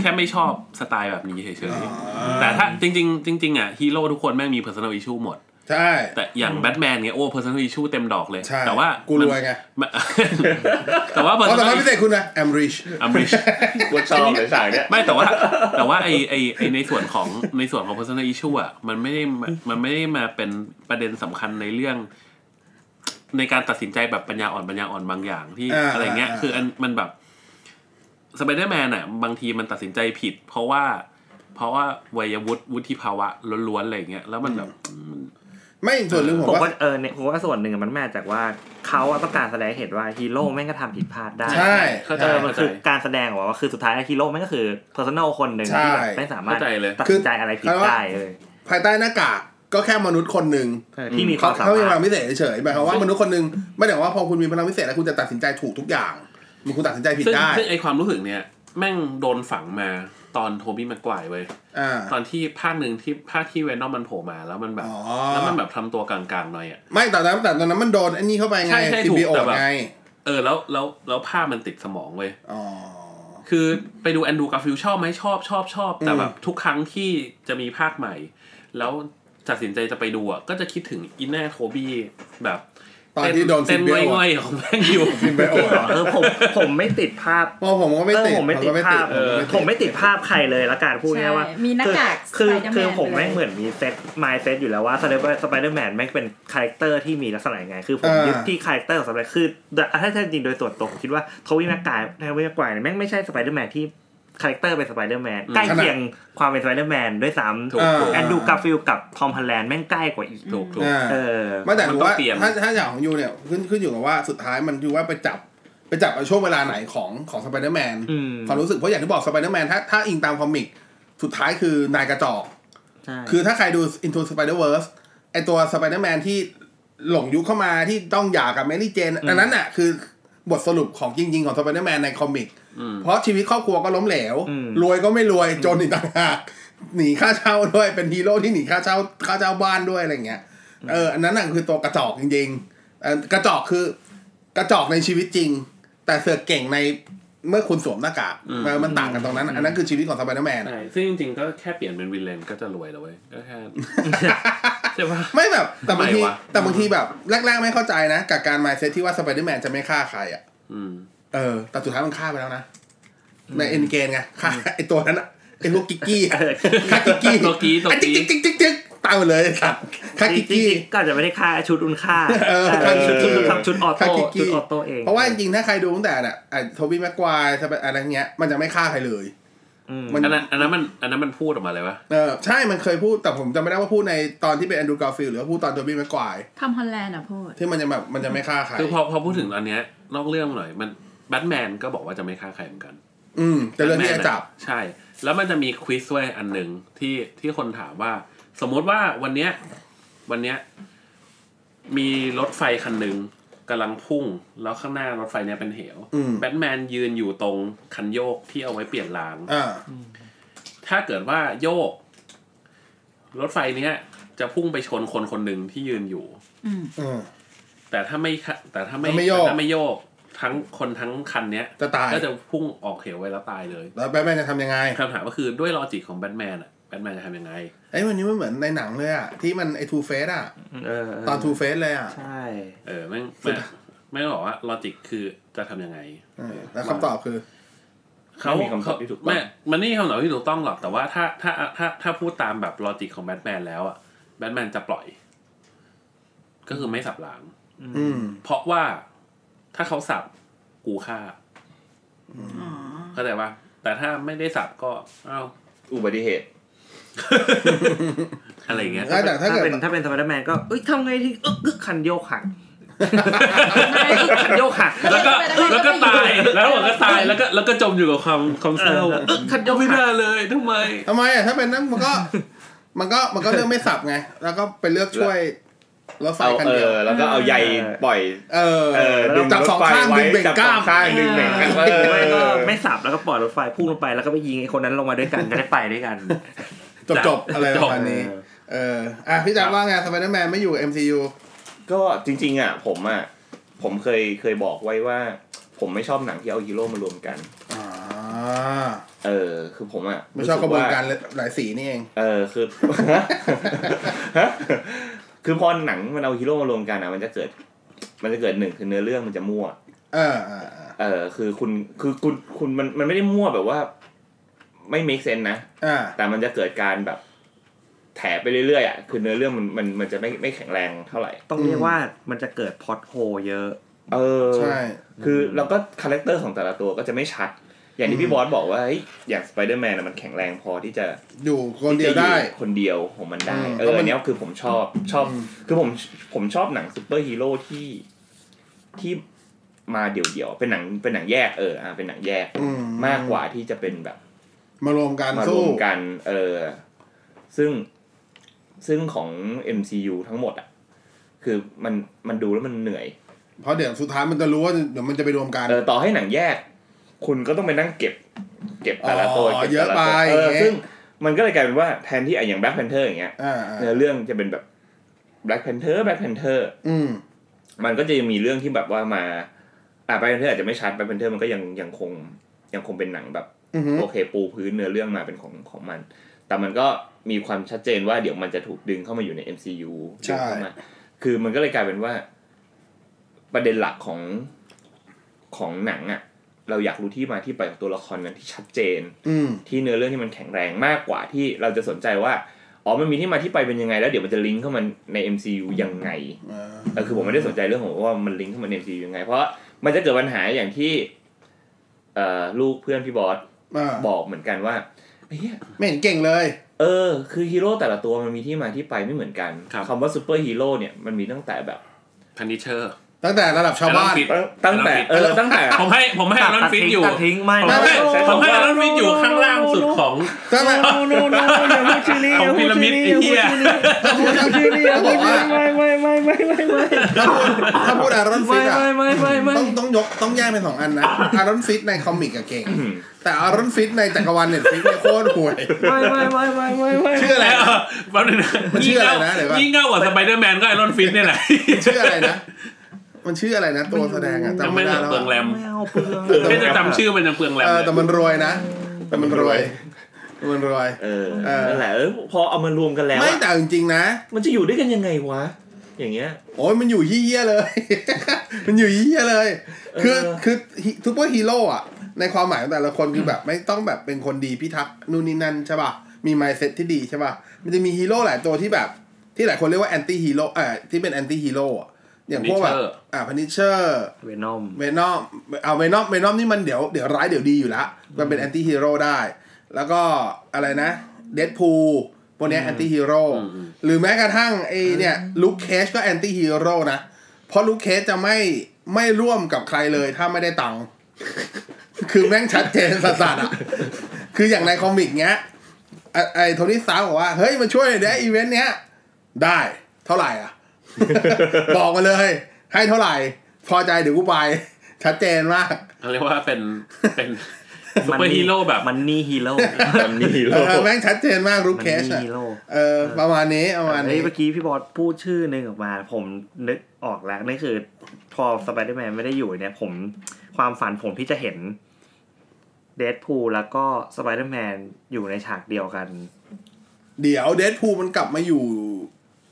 แค่ไม่ชอบสไตล์แบบนี้เฉยๆแต่ถ้าจริงๆจริงๆอ่ะฮีโร่ทุกคนแม่งมี personal issue หมดใช่แต่อย่างแบทแมนเงี้ยโอ้ personal issue เต็มดอกเลยแต่ว่ากูรวยไงแต่ว่าแต่ว่าพิเศษคุณนะ I'm rich I'm rich กูชอบในฉากเนี้ยไม่แต่ว่าแต่ว่าไอ้ไอ้ไอ้ในส่วนของในส่วนของ personal issue อ่ะมันไม่ได้มันไม่ได้มาเป็นประเด็นสำคัญในเรื่องในการตัดสินใจแบบปัญญาอ่อนปัญญาอ่อนบางอย่างที่อะไรเงี้ยคือมันแบบสไปเดอร์แมนน่ะบางทีมันตัดสินใจผิดเพราะว่าเพราะว่าวัยวุฒิวุฒิภาวะล้วนๆอะไรอย่างเงี้ยแล้วมันแบบไม่ส่วนนึงผมว่าเออเนี่ยผมว่าส่วนนึงมันมาจากว่าเค้าต้องการแสดงเห็นว่าฮีโร่แม่งก็ทำผิดพลาดได้ใช่เข้าใจมันคือการแสดงว่าคือสุดท้ายฮีโร่แม่งก็คือ personal คนนึงที่แบบไม่สามารถตัดสินใจอะไรผิดได้เลยภายใต้หน้ากากก็แค่มนุษย์คนนึงที่มีความสามารถเขามีพลังพิเศษเฉยๆหมายความว่ามนุษย์คนนึงไม่ได้ว่าพอคุณมีพลังพิเศษแล้วคุณจะตัดสินใจถูกทุกอย่างมึงกูตัดสินใจผิดได้ซึ่งไอความรู้สึกเนี่ยแม่งโดนฝังมาตอนโทบี้แม็กไกวร์เว้ยตอนที่ภาคหนึ่งที่ภาคที่เวนอมมันโผล่มาแล้วมันแบบแล้วมันแบบทำตัวกลางๆหน่อยอ่ะไม่แต่ตอนแต่ตอนนั้นมันโดนไอ้นี่เข้าไปไงซีบีโอไงเออแล้วแล้วแล้วภาพมันติดสมองเว้ยคือไปดูแอนดูการ์ฟิลชอบไหมชอบชอบชอบแต่แบบทุกครั้งที่จะมีภาคใหม่แล้วตัดสินใจจะไปดูอ่ะก็จะคิดถึงอินเนอร์โทบี้แบบตอนที่โดนซิมเบโอง่อยๆของแม่งอยู่ซิมเบโอเออผมผมไม่ติดภาพเพราะผมก็ไม่ติดผมไม่ติดภาพผมไม่ติดภาพใครเลยละกันพูดง่ายว่ามีหน้ากากคือคือผมแม่งเหมือนมีเซต my set อยู่แล้วว่าสไปเดอร์แมนแม่งเป็นคาแรคเตอร์ที่มีลักษณะยังไงคือผมยึดที่คาแรคเตอร์ของสไปเดอร์คือถ้าจริงโดยส่วนตัวผมคิดว่าโทบี้แม็กไกวร์โทบี้แม็กไกวร์แม่งไม่ใช่สไปเดอร์แมนที่คาแรคเตอร์เป็นสไปเดอร์แมนใกล้เคียงความเป็นสไปเดอร์แมนด้วยซ้ำแอนดูการ์ฟิลด์กับทอมฮอลแลนด์แม่งใกล้กว่าอีกถูกๆเออไม่แต่ว่าถ้าถ้าอย่างของยูเนี่ยขึ้นขึ้นอยู่กับว่าสุดท้ายมันอยู่ว่าไปจับไปจับเอาช่วงเวลาไหนของของสไปเดอร์แมนความรู้สึกเพราะอย่างที่บอกสไปเดอร์แมนถ้าถ้าอิงตามคอมิกสุดท้ายคือนายกระจอกคือถ้าใครดู Into Spider-Verse ไอตัวสไปเดอร์แมนที่หลงยุคเข้ามาที่ต้องหย่ากับแมรี่เจนอันนั้นน่ะคือบทสรุปของจริงๆของสไปเดอร์แมนในคอมิกเพราะชีวิตครอบครัวก็ล้มเหลวรวยก็ไม่รวยจนอีกต่างหากหนีค่าเช่าด้วยเป็นฮีโร่ที่หนีค่าเช่าค่าเช่าบ้านด้วยอะไรเงี้ยเอออันนั้นน่ะคือตัวกระจอกจริงๆกระจอกคือกระจอกในชีวิตจริงแต่เสือกเก่งในเมื่อคุณสวมหน้ากากมันต่างกันตรงนั้นอันนั้นคือชีวิตของสไปเดอร์แมนซึ่งจริงๆก็แค่เปลี่ยนเป็นวิลเลนก็จะรวยแล้วเว้ยก็แค่ใช่ป่ะไม่แบบแต่บางทีแต่บางทีแบบแรกๆไม่เข้าใจนะกับการมายด์เซตที่ว่าสไปเดอร์แมนจะไม่ฆ่าใครอ่ะเออแต่สุดท้ายมันฆ่าไปแล้วนะในเอ็นเกมไงฆ่าไอตัวนั้นไอพวกกิกกี้ฆ่ากิกกี้ตัวกี้ตัวกี้จิ๊กจิ๊กจิ๊กจิ๊กตายหมดเลยครับฆ่ากิกกี้ก็จะไม่ได้ฆ่าชุดอุนฆ่าชุดชุดทำชุดออโต้ชุดออโต้เองเพราะว่าจริงๆถ้าใครดูตั้งแต่น่ะไอโทบี้แม็กควายอะไรเงี้ยมันจะไม่ฆ่าใครเลยอันนั้นอันนั้นมันอันนั้นมันพูดออกมาเลยวะเออใช่มันเคยพูดแต่ผมจำไม่ได้ว่าพูดในตอนที่เป็นแอนดรูว์ กาฟิลด์หรือพูดตอนโทบี้แม็กควายทำฮอลแลนด์อ่ะพูดที่มันจะแบบมันจะไม่ฆ่าใครคือพอพอพูดถึงอันเนี้ยนอกเรื่องหน่อยมันแบทแมนก็บอกว่าจะไม่ฆ่าใครเหมือนกันอืมแต่เรื่องที่จะจับใช่แล้วมันจะมีควิซไว้อันนึงที่ที่คนถามว่าสมมติว่าวันเนี้ยวันเนี้ยมีรถไฟคันนึงกำลังพุ่งแล้วข้างหน้ารถไฟเนี่ยเป็นเหวแบทแมนยืนอยู่ตรงคันโยกที่เอาไว้เปลี่ยนรางถ้าเกิดว่าโยกรถไฟเนี้ยจะพุ่งไปชนคนคนนึงที่ยืนอยู่แต่ถ้าไม่แต่ถ้าไม่ถ้าไม่โยกทั้งคนทั้งคันเนี้ยจะตายก็จะพุ่งออกเหวไว้แล้วตายเลยแล้วแบทแมนจะทำยังไงคำถามก็คือด้วยลอจิกของแบทแมนอะแบทแมนจะทำยังไงไอ้วันนี้มันเหมือนในหนังเลยอะที่มันไอ้ทูเฟสอะตอนทูเฟสเลยอะใช่เออแม่งไม่บอกว่าลอจิกคือจะทำยังไงแล้วคำตอบคือเขาไม่มีคำตอบที่ถูกต้องมันนี่คำตอบที่ถูกต้องหรอกแต่ว่าถ้าถ้าถ้าถ้าพูดตามแบบลอจิกของแบทแมนแล้วอะแบทแมนจะปล่อยก็คือไม่สับหลังเพราะว่าถ้าเขาสับกูฆ่าเข้าใจป่ะแต่ถ้าไม่ได้สับก็อ้าวอุบัติเหตุอะไรอย่างเงี้ยแต่ถ้าเป็นถ้าเป็นสไปเดอร์แมนก็เอ้ยทำไงที่อึ๊กกึ๊กคันโยกหักคันโยกหักแล้วก็แล้วก็ตายแล้วก็ตายแล้วก็แล้วก็จมอยู่กับความความเศร้าอึ๊กคันโยกไม่ได้เลยทำไมทำไมอ่ะถ้าเป็นนั้นมันก็มันก็มันก็เลือกไม่สับไงแล้วก็ไปเลือกช่วยรถไฟคันเดียวแล้วก็เอาใยปล่อยเออจับสองข้างดึงเบ่งก้ามข้างดึงเบ่งกันไม่ก็ไม่สับแล้วก็ปล่อยรถไฟพุ่งลงไปแล้วก็ไปยิงไอ้คนนั้นลงมาด้วยกันก็ได้ไปด้วยกันจบจบอะไรประมาณนี้เอออ่ะพี่จักรว่าไงสไปเดอร์แมนไม่อยู่ เอ็ม ซี ยู ก็จริงๆอ่ะผมอ่ะผมเคยเคยบอกไว้ว่าผมไม่ชอบหนังที่เอาฮีโร่มารวมกันอ่าเออคือผมอ่ะไม่ชอบกระบวนการหลายสีนี่เองเออคือคือพอหนังมันเอาฮีโร่มารวมกันอ่ะมันจะเกิดมันจะเกิดหนึ่งคือเนื้อเรื่องมันจะมั่วเออเออคือคุณคือคุณคุณมันมันไม่ได้มั่วแบบว่าไม่ make sense นะแต่มันจะเกิดการแบบแถไปเรื่อยๆอ่ะคือเนื้อเรื่องมันมันมันจะไม่ไม่แข็งแรงเท่าไหร่ต้องเรียกว่ามันจะเกิดพล็อตโฮลเยอะเออใช่คือเราก็คาแรคเตอร์ของแต่ละตัวก็จะไม่ชัดอย่างที่พี่บอสบอกว่าเฮ้ยอย่าง Spider-Man น่ะมันแข็งแรงพอที่จะอยู่คนเดียวได้คนเดียวของมันได้เอออันนี้คือผมชอบชอบคือผมผมชอบหนังซุปเปอร์ฮีโร่ที่ที่มาเดี่ยวๆเป็นหนังเป็นหนังแยกเอออ่ะเป็นหนังแยกมากกว่าที่จะเป็นแบบมารวมกันมารวมกันเออซึ่งซึ่งของ เอ็ม ซี ยู ทั้งหมดอ่ะคือมันมันดูแล้วมันเหนื่อยเพราะเดี๋ยวสุดท้ายมันจะรู้ว่าเดี๋ยวมันจะไปรวมกันเออต่อให้หนังแยกคุณก็ต้องไปนั่งเก็บเก็บแต่ละตัวเก็บแต่ละตัวเออซึ่งมันก็เลยกลายเป็นว่าแทนที่อย่าง Black Panther อย่างเงี้ยเนื้อเรื่องจะเป็นแบบ Black Panther Black Panther อืมมันก็จะมีเรื่องที่แบบว่ามาอ่ะ Black Panther อาจจะไม่ชัด Black Panther มันก็ยังยังคงยังคงเป็นหนังแบบโอเคปูพื้นเนื้อเรื่องมาเป็นของของมันแต่มันก็มีความชัดเจนว่าเดี๋ยวมันจะถูกดึงเข้ามาอยู่ใน เอ็ม ซี ยู ใช่มั้ยคือมันก็เลยกลายเป็นว่าประเด็นหลักของของหนังอ่ะเราอยากรู้ที่มาที่ไปของตัวละครนั้นที่ชัดเจนที่เนื้อเรื่องที่มันแข็งแรงมากกว่าที่เราจะสนใจว่าอ๋อมันมีที่มาที่ไปเป็นยังไงแล้วเดี๋ยวมันจะลิงก์เข้ามาใน เอ็ม ซี ยู ยังไงเออคือผมไม่ได้สนใจเรื่องของว่ามันลิงก์เข้ามาใน เอ็ม ซี ยู ยังไงเพราะมันจะเกิดปัญหาอย่างที่เอ่อลูกเพื่อนพี่บอสบอกเหมือนกันว่าไอ้เหี้ยไม่เห็นเก่งเลยเออคือฮีโร่แต่ละตัวมันมีที่มาที่ไปไม่เหมือนกันคำว่าซูเปอร์ฮีโร่เนี่ยมันมีตั้งแต่แบบพันิเชอร์ ตั้งแต่ระดับชาวบ้านตั้งแต่เออตั้งแต่ผมให้ผมให้อลันฟิตอยู่ทิ้งไม่ไม่ผมให้อลันฟิตอยู่ข้างล่างสุดของใช่มั้ยโนโนอย่าพูดชื่อนี้อย่าพูดชื่อนี้อย่าพูดชื่อนี้อย่าพูดชื่อนี้ไม่ๆๆๆถ้าพูดอลันฟิตอ่ะต้องต้องยกต้องแยกเป็นสองอันนะอลันฟิตในคอมิกอ่ะเก่งแต่อลันฟิตในจักรวาลเนี่ยฟิตโคตรห่วยไม่ๆๆๆชื่ออะไรแบบนึงชื่ออะไรนะเดี๋ยวก่อนยิ่งเงากว่าสไปเดอร์แมนก็อลันฟิตเนี่ยแหละชื่ออะไรนะมันชื่ออะไรนะตัวแสดงอ่ะจำไม่ได้แล้วเปลืองแรมไม่เอาเปลืองไม่จะจำชื่อมันยังเปลืองแรมเออแต่มันรวยนะแต่มันรวยมันรวยเออนั่นแหละเออพอเอามารวมกันแล้วไม่แต่จริงๆนะมันจะอยู่ด้วยกันยังไงวะอย่างเงี้ยโอ้ยมันอยู่เหี้ยเลยมันอยู่เหี้ยเลยคือคือซุปเปอร์ฮีโร่อ่ะในความหมายของแต่ละคนคือแบบไม่ต้องแบบเป็นคนดีพิทักษ์นู่นนี่นั่นใช่ป่ะมีมายด์เซ็ตที่ดีใช่ป่ะมันจะมีฮีโร่หลายตัวที่แบบที่หลายคนเรียกว่าแอนตี้ฮีโร่เอ่อที่เป็นแอนตี้ฮีโร่อย่างพวกแบบอ่า Punisher Venom Venom เอา Venom Venom นี่มันเดี๋ยวเดี๋ยวร้ายเดี๋ยวดีอยู่ละมันเป็นแอนตี้ฮีโร่ได้แล้วก็อะไรนะ Deadpool พวกเนี้ยแอนตี้ฮีโร่หรือแม้กระทั่งไอ้เนี่ย Luke Cage ก็แอนตี้ฮีโร่นะเพราะ Luke Cage จะไม่ไม่ร่วมกับใครเลยถ้าไม่ได้ตังค์ คือแม่งชัดเจนสัสๆอ่ะ คืออย่างในคอมิกเงี้ยไอ้โทนี่สตาร์บอกว่าเฮ้ยมาช่วยในอีเวนต์เนี้ยได้เท่าไหร่อ่ะบอกมาเลยให้เท่าไหร่พอใจเดี๋ยวกูไปชัดเจนมากเรียกว่าเป็นเป็นซุปเปอร์ฮีโร่แบบมันนี่ฮีโร่มันนี่ฮีโร่แม่งชัดเจนมากรูปแคชอ่ะเออประมาณนี้ประมาณนี้เมื่อกี้พี่บอสพูดชื่อนึงออกมาผมนึกออกแล้วนั่นคือพอสไปเดอร์แมนไม่ได้อยู่เนี่ยผมความฝันผมที่จะเห็นเดดพูลแล้วก็สไปเดอร์แมนอยู่ในฉากเดียวกันเดี๋ยวเดดพูลมันกลับมาอยู่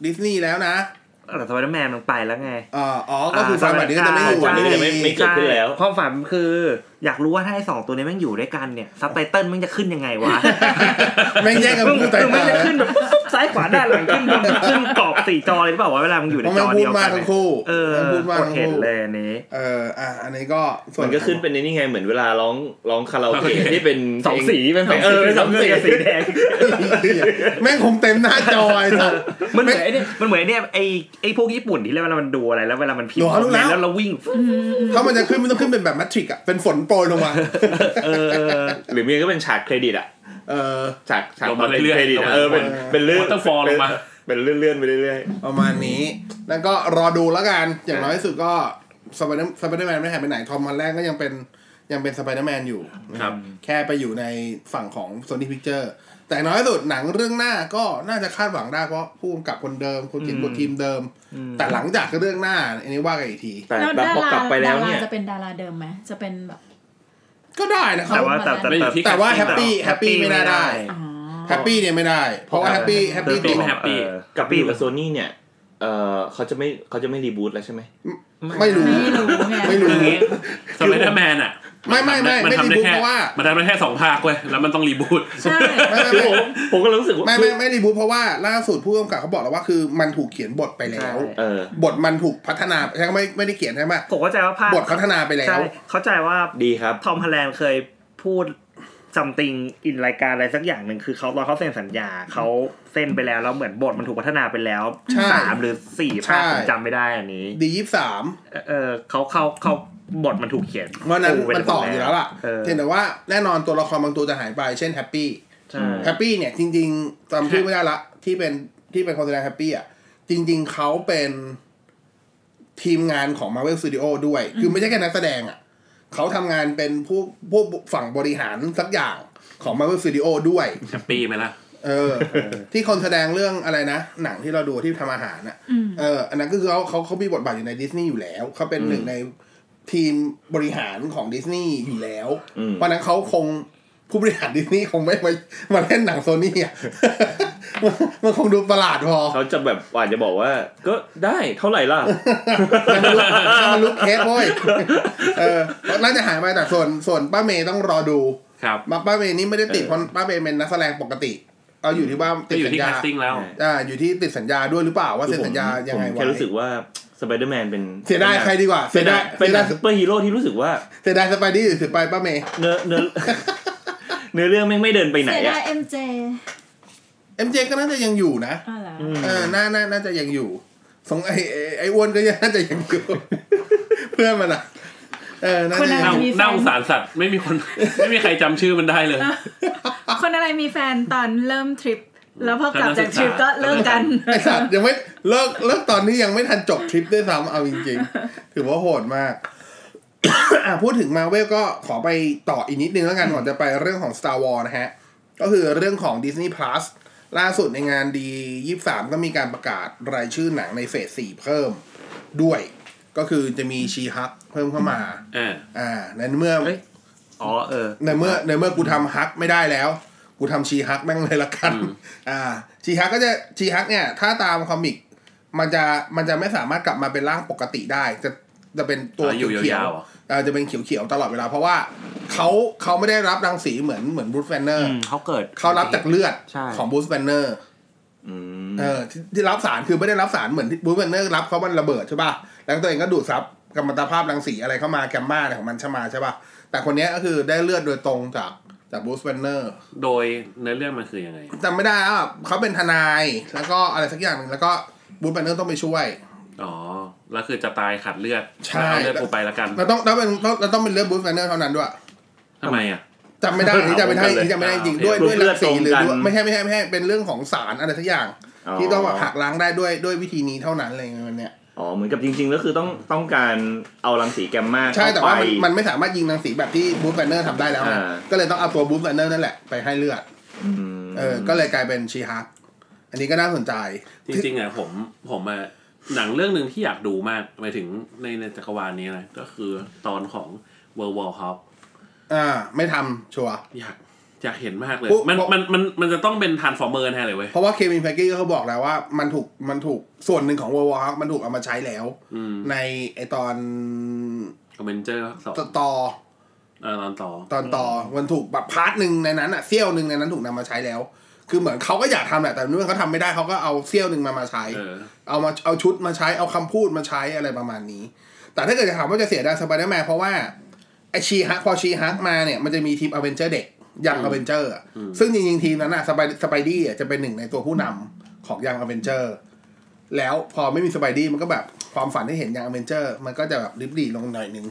ดิสนีย์แล้วนะแต่สไปเดอร์แมนมันไปแล้วไงอ๋อก็คือสมัยนี้จะไม่อยู่วันนี้ไม่ไม่เกิดขึ้นแล้วความฝันคืออยากรู้ว่าถ้าไอ้สองตัวนี้แม่งอยู่ด้วยกันเนี่ยซับไตเติ้ลแม่งจะขึ้นยังไงวะแม่งแยกกันมึงมันจะขึ้นแบบซ้ายขวาด้านหลังขึ้นบนขึ้นกรอบสี่จอเลยหรือเปล่าวะเวลามึงอยู่ในจอเดียวกันเนี่ยเออพูดมาเห็นเลยอันนี้เอออ่ะอันนี้ก็ส่วนก็ขึ้นเป็นนี่ไงเหมือนเวลาร้องร้องคาราโอเกะที่เป็นสองสีเป็นเออสองสีสีแดงแม่งคงเต็มหน้าจอไอ้สัสมันเหมือนไอ้นี่มันเหมือนเนี่ยไอ้ไอ้พวกญี่ปุ่นที่เวลามันดูอะไรแล้วเวลามันพิมพ์แล้วเราวิ่งถ้ามันจะขึ้นมันต้องขึ้นเป็นแบบแมทริกซ์อ่ะเป็นฝนโปรยลงมาเออหรือมีก็เป็นฉากเครดิตอ่ะเออฉากฉากมาเรื่อยๆเครดิตเออเป็นเป็นเรื่องต้องฟอลลงมาเป็นเลื่อนๆไปเรื่อยๆประมาณนี้แล้วก็รอดูแล้วกันอย่างน้อยสุดก็สไปเดอร์สไปเดอร์แมนไม่หายไปไหนทอมฮอลแลนด์ก็ยังเป็นยังเป็นสไปเดอร์แมนอยู่นะครับแค่ไปอยู่ในฝั่งของ Sony Pictures แต่น้อยสุดหนังเรื่องหน้าก็น่าจะคาดหวังได้เพราะผู้กำกับคนเดิมคนเขียนบททีมเดิมแต่หลังจากเรื่องหน้าอันนี้ว่ากันอีกทีแต่แบบพอกลับไปแล้วเนี่ยจะเป็นดาราเดิมมั้ยจะเป็นแบบก็ได้นะครับแต่ว่าแต่แต่ว่าแฮปปี้แฮปปี้ไม่น่าได้แฮปปี้เนี่ยไม่ได้เพราะว่าแฮปปี้แฮปปี้แฮปปี้กับพี่กับโซนี่เนี่ยเอ่อเขาจะไม่เขาจะไม่รีบูทแล้วใช่มั้ยไม่รู้ไม่รู้อย่างงี้สไปเดอร์แมนอ่ะไม่ไม่ไม่ไม่รีบูทเพราะว่ามันทำได้แค่สองภาคเว้ยแล้วมันต้องรีบูทใช่ผมผมก็รู้สึกว่าไม่ไม่ไม่รีบูทเพราะว่าล่าสุดผู้กำกับเขาบอกแล้วว่าคือมันถูกเขียนบทไปแล้วบทมันถูกพัฒนาใช่ไม่ไม่ได้เขียนใช่ไหมผมเข้าใจว่าภาคบทพัฒนาไปแล้วเข้าใจว่าดีครับทอมฮอลแลนด์เคยพูดซัมติงอินรายการอะไรสักอย่างนึงคือเขาตอนเขาเซ็นสัญญาเขาเซ็นไปแล้วแล้วเหมือนบทมันถูกพัฒนาไปแล้วสามหรือสี่ภาคผมจำไม่ได้อันนี้ดียี่สิบสามเออเขาเขาเขาบทมันถูกเขียนเพราะนั้นมันต่ออยู่แล้วล่ะเห็นแต่ว่าแน่นอนตัวละครบางตัวจะหายไปเช่นแฮปปี้แฮปปี้เนี่ยจริงๆจำชื่อไม่ได้ละที่เป็นที่เป็นคนแสดงแฮปปี้อ่ะจริงๆเขาเป็นทีมงานของ Marvel Studio ด้วยคือไม่ใช่แค่นักแสดงอ่ะเขาทำงานเป็นผู้ผู้ฝั่งบริหารสักอย่างของ Marvel Studio ด้วยแฮปปี้ไหมล่ะเออที่คนแสดงเรื่องอะไรนะหนังที่เราดูที่ทำอาหารอ่ะเอออันนั้นก็คือเขาเขาเขามีบทบาทอยู่ในดิสนีย์อยู่แล้วเขาเป็นหนึ่งในทีมบริหารของดิสนีย์อยู่แล้วเพราะนั้นเขาคงผู้บริหารดิสนีย์คงไม่มามาเล่นหนังโซนี่อ่ะมันคงดูประหลาดพอเขาจะแบบอาจจะบอกว่าก็ได้เท่าไหร่ล่ะมันลุกเคสโว้ยเออน่าจะหายไปแต่ส่วนส่วนป้าเมย์ต้องรอดูครับป้าเมย์นี่ไม่ได้ติดเพราะป้าเมย์เป็นนักแสดงปกติเอาอยู่ที่ว่าติดสัญญาอ่าอยู่ที่ติดสัญญาด้วยหรือเปล่าว่าเซ็นสัญญายังไงวะแค่รู้สึกว่าสไปเดอร์แมนเป็นเสียดายใครดีกว่าเสียดายเป็นซุปเปอร์ฮีโร่ที่รู้สึกว่าเสียดายสไปดี้หรือเสียดายป้าเมย์เนื้อเนื้อเนื้อเรื่องไม่ไม่เดินไปไหนอ่ะเสียดาย เอ็ม เจ เอ็ม เจ ก็น่าจะยังอยู่นะเออน่าน่าจะยังอยู่ สงไอ้ไอ้อ้วนก็น่าจะยังอยู่เพื่อนมันอ่ะเออน่าจะน่าสงสารสัตว์ไม่มีคนไม่มีใครจำชื่อมันได้เลยคนอะไรมีแฟนตอนเริ่มทริปแล้วพอกลับจากทริปก็เลิกกันไอ้สัตว์ยังไม่เลิกเลิกตอนนี้ยังไม่ทันจบทริปด้วยซ้ำเอาจริงๆถือว่าโหดมากอ่ะพูดถึงมาเวลก็ขอไปต่ออีกนิดนึงแล้วกันก่อนจะไปเรื่องของ Star Wars นะฮะก็คือเรื่องของ Disney Plus ล่าสุดในงาน ดี ยี่สิบสาม ก็มีการประกาศรายชื่อหนังในเฟส สี่เพิ่มด้วยก็คือจะมีชีฮักเพิ่มเข้ามาอ่าอ่าในเมื่ออ๋อเออในเมื่อในเมื่อกูทำฮักไม่ได้แล้วกูทำชีฮักแม่งเลยละกันอ่าชีฮักก็จะชีฮักเนี่ยถ้าตามคอมิกมันจะมันจะไม่สามารถกลับมาเป็นร่างปกติได้จะจะเป็นตัวเขียวๆจะเป็นเขียวๆตลอดเวลาเพราะว่าเขาเขาไม่ได้รับรังสีเหมือนเหมือนบรูซ แวนเนอร์เขาเกิดเขารับจากเลือดของบรูซ แวนเนอร์เออที่รับสารคือไม่ได้รับสารเหมือนที่บรูซ แวนเนอร์รับเขามันระเบิดใช่ป่ะแล้วตัวเองก็ดูดซับกัมมันตภาพรังสีอะไรเข้ามาแกมมาอะไรของมันเข้ามาใช่ป่ะแต่คนนี้ก็คือได้เลือดโดยตรงจากจากบรูซ แวนเนอร์โดยในเรื่องมันคือยังไงจำไม่ได้แล้วเขาเป็นทนายแล้วก็อะไรสักอย่างนึงแล้วก็บรูซ แวนเนอร์ต้องไปช่วยอ๋อแล้วคือจะตายขาดเลือดเอาเลือดกูไปละกันเราต้องเราเป็นเราต้องเป็นเลือดบรูซ แวนเนอร์เท่านั้นด้วยทำไมอ่ะจำไม่ได้นี่จำไม่ได้นี่จำไม่ได้จริงด้วยด้วยรังสีหรือไม่ใช่ไม่ใช่ไม่ใช่เป็นเรื่องของสารอะไรสักอย่างที่ต้องแบบหักล้างได้ด้วยด้วยวิธีนี้เท่านั้นอะไรเงี้ยเนี่ยอ๋อเหมือนกับจริงๆแล้วคือต้องต้องการเอารังสีแกมมาใช่แต่ว่ามันไม่สามารถยิงรังสีแบบที่บรูซ แวนเนอร์ทำได้แล้วก็เลยต้องเอาตัวบรูซ แวนเนอร์นั่นแหละไปให้เลือดเออก็เลยกลายเป็นชีฮักอันนี้ก็น่าสนใจจริงๆอ่ะผมผมมาหนังเรื่องนึงที่อยากดูมากหมายถึงในในจักรวาลนี้นะก็คือตอนของ World War Hulk อ่าไม่ทำชัวร์อยากอยากเห็นมากเลยมันมันมันมันจะต้องเป็น Transformer แน่เลยเว้ยเพราะว่า Kevin Feige ก็เขาบอกแล้วว่ามันถูกมันถูกส่วนหนึ่งของ World War Hulk มันถูกเอามาใช้แล้วในไอตอน Avenger สองต่อเอ่อตอนต่อตอนต่อมันถูกแบบพาร์ทนึงในนั้นน่ะเสี้ยวนึงในนั้นถูกนำมาใช้แล้วคือเหมือนเขาก็อยากทำแหละแต่เมื่อเขาทำไม่ได้เขาก็เอาเสี้ยวหนึ่งมามาใช้เอามาเอาชุดมาใช้เอาคำพูดมาใช้อะไรประมาณนี้แต่ถ้าเกิดจะถามว่าจะเสียดายสไปเดอร์แมนเพราะว่าไอชีฮักพอชีฮักมาเนี่ยมันจะมีทีมอเวนเจอร์เด็กยังอเวนเจอร์ซึ่งจริงๆทีมนั้นอะสไปสไปดี้จะเป็นหนึ่งในตัวผู้นำของยังอเวนเจอร์แล้วพอไม่มีสไปดี้มันก็แบบความฝันที่เห็นยังอเวนเจอร์มันก็จะแบบริบหรี่ลงหน่อยนึง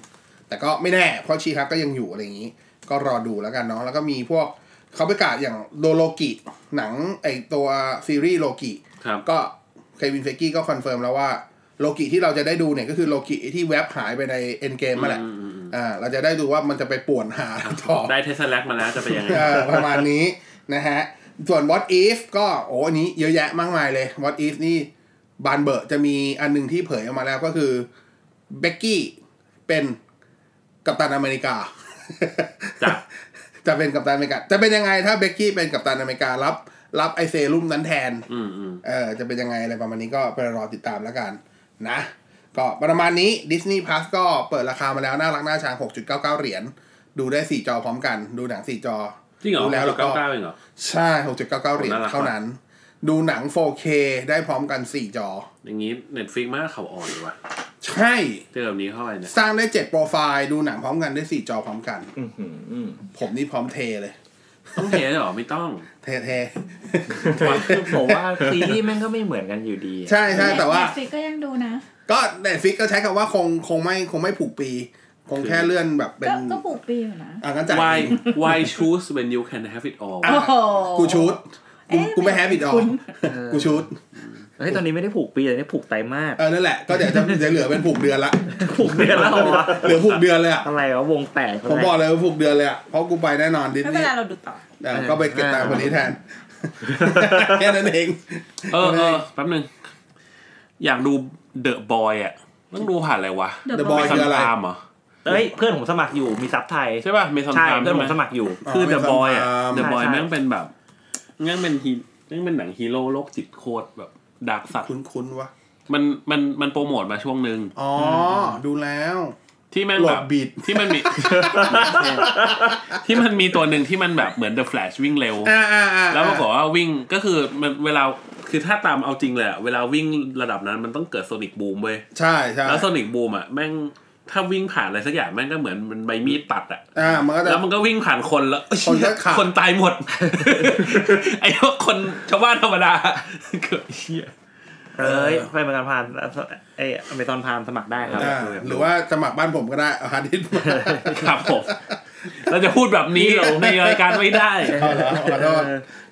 แต่ก็ไม่แน่เพราะชีฮักก็ยังอยู่อะไรอย่างนี้ก็รอดูแล้วกันเนาะแล้วก็มีพวกเขาประกาศอย่างโดโลกิหนังไอตัวซีรีส์โลกิก็เควินเฟกกี้ก็คอนเฟิร์มแล้วว่าโลกิที่เราจะได้ดูเนี่ยก็คือโลกิที่แวบหายไปในเอ็นเกมมาแหละอ่าเราจะได้ดูว่ามันจะไปป่วนหาต่อได้เทสแลกมาแล้วจะไปยังไง ประมาณนี้นะฮะส่วน What If ก็โอ้อันนี้เยอะแยะมากมายเลย What If นี่บานเบอร์จะมีอันนึงที่เผยออกมาแล้วก็คือเบกกี้เป็นกัปตันอเมริกาจ้ะจะเป็นกัปตันอเมริกาจะเป็นยังไงถ้าเบกกี้เป็นกัปตันอเมริการับรับไอเซรุ่มนั้นแทนเออจะเป็นยังไงอะไรประมาณนี้ก็ไปรอติดตามแล้วกันนะก็ประมาณนี้ Disney Plus ก็เปิดราคามาแล้วน่ารักน่าชัง หกจุดเก้าเก้า เหรียญดูได้สี่จอพร้อมกันดูหนังสี่จอจริงเหรอดูแล้วแล้วก็เก้าเก้าเองเหรอใช่ หกจุดเก้าเก้า เหรียญเท่านั้นดูหนัง โฟร์เค ได้พร้อมกันสี่จออย่างงี้ Netflix มากเขาอ่อนดีว่ะใช่เจอแบบนี้เข้าไปเนี่ยสร้างได้เจ็ดโปรไฟล์ดูหนังพร้อมกันได้สี่จอพร้อมกันอื้อหือผมนี่พร้อมเทเลยต้องเทเหรอไม่ต้องเทเทผมว่าซีรีส์แม่งก็ไม่เหมือนกันอยู่ดีใช่ใช่แต่ว่า Netflix ก็ยังดูนะก็ Netflix ก็ใช้คำว่าคงคงไม่คงไม่ผูกปีคงแค่เลื่อนแบบเป็นก็ผูกปีอยู่นะอ่ะงั้นจัด Why Why choose when you can have it all กูชูดกูไม่ have it all กูชูดเฮ้ยตอนนี้ไม่ได้ผูกปีแต่นี่ผูกไตรมาสเออนั่นแหละก็เดี๋ยวจะจะเหลือเป็นผูกเดือนละผูกเดือนแล้วเหลือผูกเดือนเลยอ่ะอะไรวะวงแตกผมบอกเลยว่าผูกเดือนเลยอ่ะเพราะกูไปแน่นอนดิสนีย์ไม่เป็นไรเราดูต่อเดี๋ยวก็ไปเก็บตาคนนี้แทนแค่นั้นเองเออเออแป๊บนึงอยากดู The Boy อ่ะต้องดูผ่านอะไรวะ The Boy คืออะไรเหรอเอ้ยเพื่อนผมสมัครอยู่มีซับไทยใช่ป่ะมีซับไทยเพื่อนผมสมัครอยู่คือ The Boy อ่ะ The Boy แม่งเป็นแบบแม่งเป็นฮีแม่งเป็นหนังฮีโร่โลกจิตโคตรแบบดาร์กสัตว์คุ้นๆวะมันมันมันโปรโมทมาช่วงนึงอ๋อดูแล้วที่มันแบบบีทที่มันมีที่มันมีตัวนึงที่มันแบบเหมือน The Flash วิ่งเร็วแล้วปรากฏว่าวิ่งก็คือมันเวลาคือถ้าตามเอาจริงเลยอ่ะเวลาวิ่งระดับนั้นมันต้องเกิดโซนิกบูมเว้ยใช่ๆแล้วโซนิกบูมอ่ะแม่งถ้าวิ่งผ่านอะไรสักอย่างแม่งก็เหมือนมันใบมีดตัดอ่ะแล้วมันก็วิ่งผ่านคนแล้วคนตายหมดไอ้พวกคนชาวบ้านธรรมดาเกิดเหี้ย เอ้ยไฟประกันภัยไอ้ Amazon Prime สมัครได้ครับหรือว่าสมัครบ้านผมก็ได้ฮาร์ดดิสก์ครับผมเราจะพูดแบบนี้เหรอในรายการไม่ได้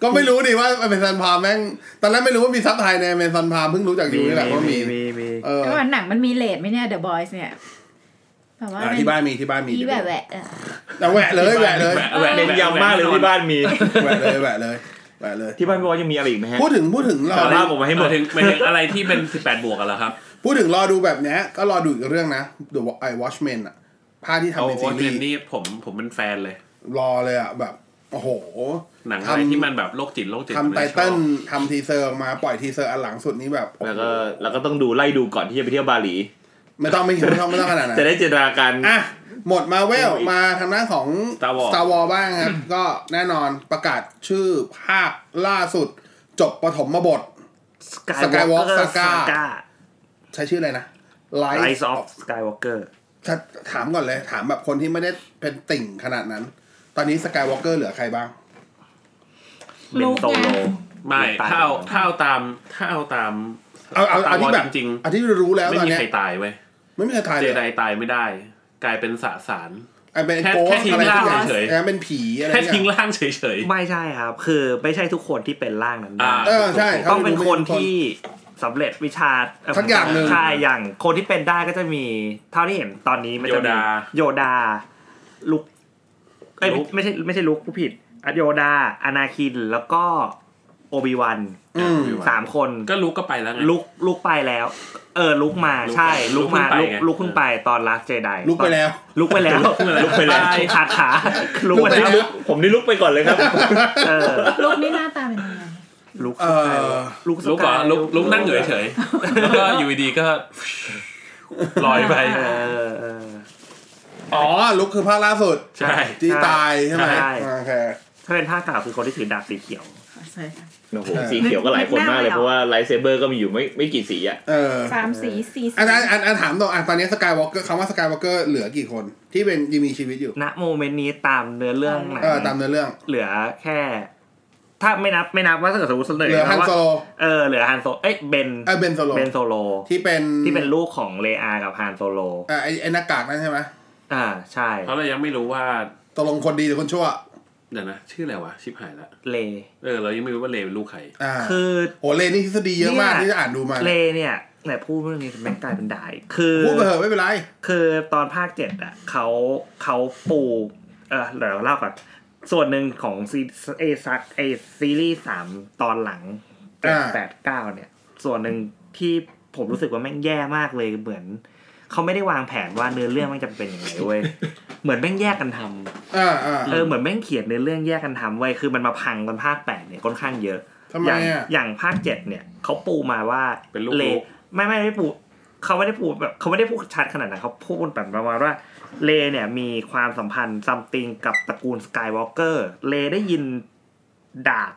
ก็ไม่รู้ดิว่า Amazon Prime แม่งตอนนั้นไม่รู้ว่ามีซับไทยใน Amazon Prime เพิ่งรู้จากอยู่นี่แหละว่ามีเออแล้วหนังมันมีเรทมั้ยเนี่ย The Boys เนี่ยแต่ว่าที่บ้านมีที่บ้านมีที่แหวะแหวะแต่แหวะเลยแหวะเลยแหวะเน้นย้ำมากเลยที่บ้านมีแหวะเลยแหวะเลยแหวะเลยที่บ้านพี่วอยังมีอะไรอีกมั้ยฮะพูดถึงพูดถึงรอลาผมมาให้หมดถึงไม่ถึงอะไรที่เป็นสิบแปดบวกอ่ะเหรอครับพูดถึงรอดูแบบเนี้ยก็รอดูอีกเรื่องนะ The Watchmen อ่ะภาคที่ทำเป็นซีรีส์นี่ผมผมเป็นแฟนเลยรอเลยอ่ะแบบโอ้โหหนังอะไรที่มันแบบโลกจิตโลกจิตทำไตเติ้ลทำทีเซอร์ออกมาปล่อยทีเซอร์อันหลังสุดนี้แบบแล้วก็แล้วก็ต้องดูไล่ดูก่อนที่จะไปเที่ยวบาหลีไม่ต้องไม่หิวไม่ต้องไม่ต้องขนาดนั้นจะได้จินตนาการอ่ะหมดมาเวลมาทางหน้าของ Star Wars บ้างครับ ก็แน่นอนประกาศชื่อภาคล่าสุดจบปฐมบท Skywalker Saga ใช้ชื่ออะไรนะ Rise of Skywalker ถามก่อนเลยถามแบบคนที่ไม่ได้เป็นติ่งขนาดนั้นตอนนี้ Skywalker เหลือใครบ้างเป็นโซโลไม่ถ้าเอาถ้าเอาตามถ้าเอาตามเอาเอาเอาที่แบบจริงอันที่รู้แล้วตอนเนี้ยไม่มีใครตายเว้ยไม่มีใครตายเลยเจไดตายไม่ได้กลายเป็นสสารไอ้เป็นโกสอะไรเฉยๆอ่ะเป็นผีอะไรอย่างเงี้ยแค่ทิ้งร่างเฉยๆไม่ใช่ครับคือไม่ใช่ทุกคนที่เป็นร่างนั้นได้เออใช่ต้องเป็นคนที่สำเร็จวิชาสักอย่างนึงใช่อย่างคนที่เป็นได้ก็จะมีเท่าที่เห็นตอนนี้มันจะมีโยดาลุคเอ้ยไม่ใช่ไม่ใช่ลุคผู้ผิดอโยดาอนาคินแล้วก็โอบิวันสามคนก็ลุกก็ไปแล้วไงลุกลุกไปแล้วเออลุกมาใช่ลุกมาลุกลุกขึ้นไปตอน Last Jedi ลุกไปแล้วลุกไปแล้วลุกไปแล้วขาขาลุกไปแล้วผมนี่ลุกไปก่อนเลยครับเออลุกนี่หน้าตาเป็นยังไงลุกเออลุกก่อนลุกลุกนั่งเฉยๆแล้วก็อยู่ดีก็ลอยไปเอออ๋อลุกคือภาคล่าสุดใช่ที่ตายใช่มั้ยโอเคถ้าเป็นภาคเก่าคือคนที่ถือดาบสีเขียวใช่ค่ะโอ้โหสีเขียวก็หลายคนมากเลยเพราะว่าไลท์เซเบอร์ก็มีอยู่ไม่ไม่กี่สีอ่ะเออสามสีสี่อันอันอันถามต่ออ่ะตอนนี้สกายวอล์คเกอร์คำว่าสกายวอล์คเกอร์เหลือกี่คนที่เป็นยังมีชีวิตอยู่ณโมเมนต์นี้ตามเนื้อเรื่องไหนเออตามเนื้อเรื่องเหลือแค่ถ้าไม่นับไม่นับว่าสมมุติเหลือฮันโซโลเออเหลือฮันโซเอ้ยเบนเออเบนโซโลเบนโซโลที่เป็นที่เป็นลูกของเลอากับฮันโซโลเออไอ้ไอ้หน้ากากนั่นใช่มั้ยอ่าใช่เพราะเรายังไม่รู้ว่าตกลงคนดีหรือคนชั่วเดี๋ยวนะชื่ออะไรวะชิบหายละเลเออเรายังไม่รู้ว่าเลเป็นลูกใครคือโหเลนี่ทฤษฎีเยอะมากที่จะอ่านดูมาเลเนี่ยแหมพูดเรื่องนี้แม่งกลายเป็นด่าคือพูดไปเถอะไม่เป็นไรคือตอนภาคเจ็ดอ่ะเขาเขาปูเออเดี๋ยวเล่าก่อนส่วนหนึ่งของซีเอซักไอซีรีส์สามตอนหลังแปด เก้าเนี่ยส่วนหนึ่งที่ผมรู้สึกว่าแม่งแย่มากเลยเหมือนเขาไม่ได้วางแผนว่าเนื้อเรื่องมันจะเป็นยังไงเว้ยเหมือนแม่งแยกกันทำเออเออเหมือนแม่งเขียนเนื้อเรื่องแยกกันทำไว้คือมันมาพังตอนภาคแปดเนี่ยค่อนข้างเยอะอย่างอย่างภาคเจ็ดเนี่ยเขาปูมาว่าเลไม่ไม่ไม่ปูเขาไม่ได้ปูแบบเขาไม่ได้พูดชัดขนาดนั้นเขาพูดแบบประมาณว่าเลเนี่ยมีความสัมพันธ์ซัมติงกับตระกูลสกายวอล์กเกอร์เลได้ยินดาบ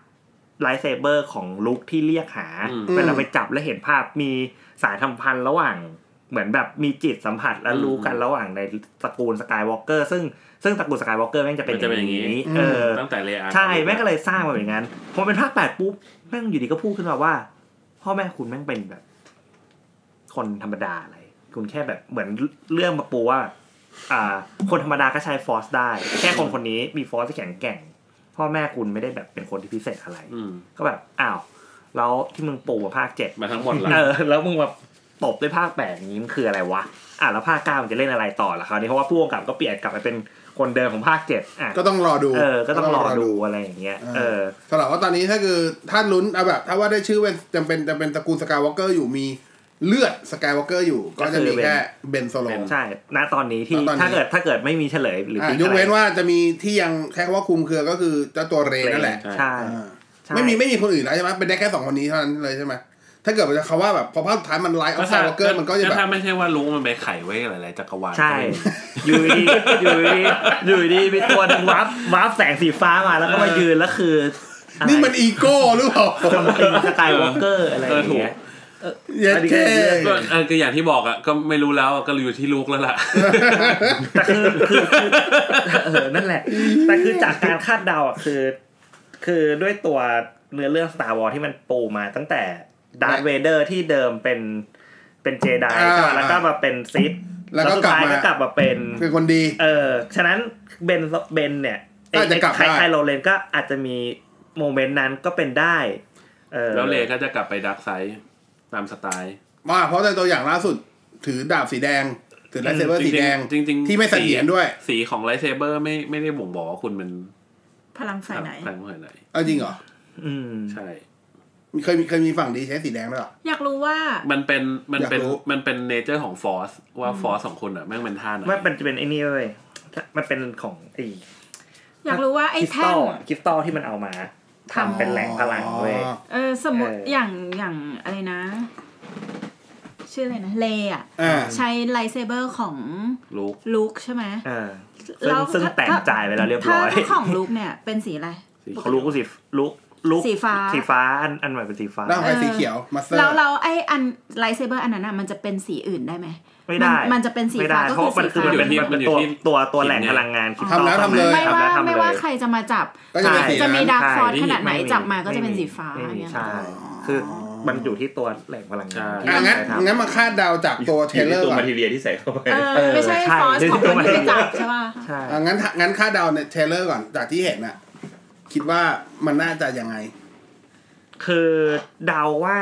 ไลท์เซเบอร์ของลุคที่เรียกหาเวลาไปจับแล้วเห็นภาพมีสายสัมพันธ์ระหว่างเหมือนแบบมีจิตสัมผัสและรู้กันระหว่างในตระกูลสกายวอล์กเกอร์ซึ่งซึ่งตระกูลสกายวอล์กเกอร์แม่งจะเป็นอย่างนี้เออตั้งแต่เลอาใช่แม่งก็เลยสร้างมาอย่างนั้นพอเป็นภาคแปดปุ๊บแม่งอยู่ดีก็พูดขึ้นมาว่าพ่อแม่คุณแม่งเป็นแบบคนธรรมดาอะไรคุณแค่แบบเหมือนเรื่องมาปูว่าอ่าคนธรรมดาก็ใช้ฟอร์สได้แค่คนคนนี้มีฟอร์สที่แข็งแกร่งพ่อแม่คุณไม่ได้แบบเป็นคนที่พิเศษอะไรก็แบบอ้าวแล้วที่มึงปูภาคเจ็ดมาทั้งหมดแล้วเออแล้วมึงแบบตบด้วยภาคแปดอย่างนี้มันคืออะไรวะอ่ะแล้วภาคเก้ามันจะเล่นอะไรต่อล่ะคราวนี้เพราะว่าผู้กำกับก็เปลี่ยนกลับไปเป็นคนเดิมของภาคเจ็ดอ่ะก็ต้องรอดูเออก็ต้องรอดูอะไรอย่างเงี้ยเออสำหรับว่าตอนนี้ถ้าคือถ้าลุ้นเอาแบบถ้าว่าได้ชื่อเป็นจำเป็นจะเป็นตระกูลสกายวอล์คเกอร์อยู่มีเลือดสกายวอล์คเกอร์อยู่ก็จะมีแค่เบนโซโลใช่ณตอนนี้ที่ถ้าเกิดถ้าเกิดไม่มีเฉลยหรืออ่ะยกเว้นว่าจะมีที่ยังแค่ว่าคุมเครือก็คือเจ้าตัวเรนนั่นแหละใช่ไม่มีไม่มีคนอื่นแล้วใช่มั้ยเป็นได้แค่สองคนนี้เท่านั้นเลยใช่มั้ยถ้าเกิดว่าเขาว่าแบบพอภาคท้ายมันไลท์ออฟสกายวอล์คเกอร์มันก็จะแบบถ้าไม่ใช่ว่าลุงมันไปไขไว้หลายๆจักรวาลใช่อยู่ดีอยู่ดีอยู่ดีมีตัวนึงวับวับแสงสีฟ้ามาแล้วก็มายืนแล้วคือนี่มันอีโก้หรือเปล่าทำเป็นสกายวอล์คเกอร์อะไรอย่างเงี้ยเออเออคืออย่างที่บอกอ่ะก็ไม่รู้แล้วก็อยู่ที่ลูกแล้วล่ะแต่คือคือเออนั่นแหละแต่คือจากการคาดเดาอ่ะคือคือด้วยตัวเนื้อเรื่อง Star Wars ที่มันปูมาตั้งแต่ ดาร์ธเวเดอร์ที่เดิมเป็นเป็นเจไดใช่ป่ะแล้วก็มาเป็นซิธแล้วก็กลับมาก็กลับมาเป็นเป็นคนดีเออฉะนั้นเบนเบนเนี่ยไอ้ไคไคโรเลนก็อาจจะมีโมเมนต์นั้นก็เป็นได้เออแล้วเลก็จะกลับไปดาร์กไซด์ตามสไตล์ว่าเพราะในตัวอย่างล่าสุดถือดาบสีแดงถือไลท์เซเบอร์สีแดงที่ไม่เสถียรด้วยสีของไลท์เซเบอร์ไม่ไม่ได้บ่งบอกว่าคุณเป็นพลังฝ่ายไหนพลังฝ่ายไหนเออจริงเหรออืมใช่เคยมีเคยมีฝั่งดีใช้สีแดงด้วยหรออยากรู้ว่ามันเป็นมันเป็นมันเป็นเนเจอร์ของฟอร์สว่าฟอร์สของคุณอ่ะแม่งเป็นท่าไหนมันเป็นจะเป็นไอ้นี่เว้ยมันเป็นของไอ้อยากรู้ว่าไอ้แท่งคริสตัลที่มันเอามาทำเป็นแหล่งพลังเว้ยเออสมมติอย่างอย่างอะไรนะชื่ออะไรนะเลอ่ะใช้ไลท์เซเบอร์ของลุคลุคใช่ไหมอ่าแล้วซึ่งแต่งจ่ายไปแล้วเรียบร้อยถ้าของลุคเนี่ยเป็นสีอะไรของลุคก็สีลุคลุคสีฟ้าสีฟ้าอันอันใหม่เป็นสีฟ้าแล้วใครสีเขียวมาเซอร์แล้วเราไอ้อันไลท์เซเบอร์อันนั้นน่ะมันจะเป็นสีอื่นได้ไหมไม่ได้มันจะเป็นสีฟ้าก็คือสีฟ้ามันเป็นตัวตัวตัวแหล่งพลังงานทำแล้วทำเลยไม่ว่าไม่ว่าใครจะมาจับจะมีดาร์คฟอร์สขนาดไหนจับมาก็จะเป็นสีฟ้าอย่างเงี้ยใช่คือมันอยู่ที่ตัวแหล่งพลังงานอ่ะงั้นงั้นมาคาดเดาจากตัวเทเลอร์ตัวแมททีเรียลที่ใส่เข้าไปเออไม่ใช่ฟอสของตัวที่จับใช่ป่ะใช่อ่ะงั้นงั้นคาดเดาเนี่ยเทเลอร์ก่อนจากที่เห็นน่ะคิดว่ามันน่าจะยังไงคือเดาว่า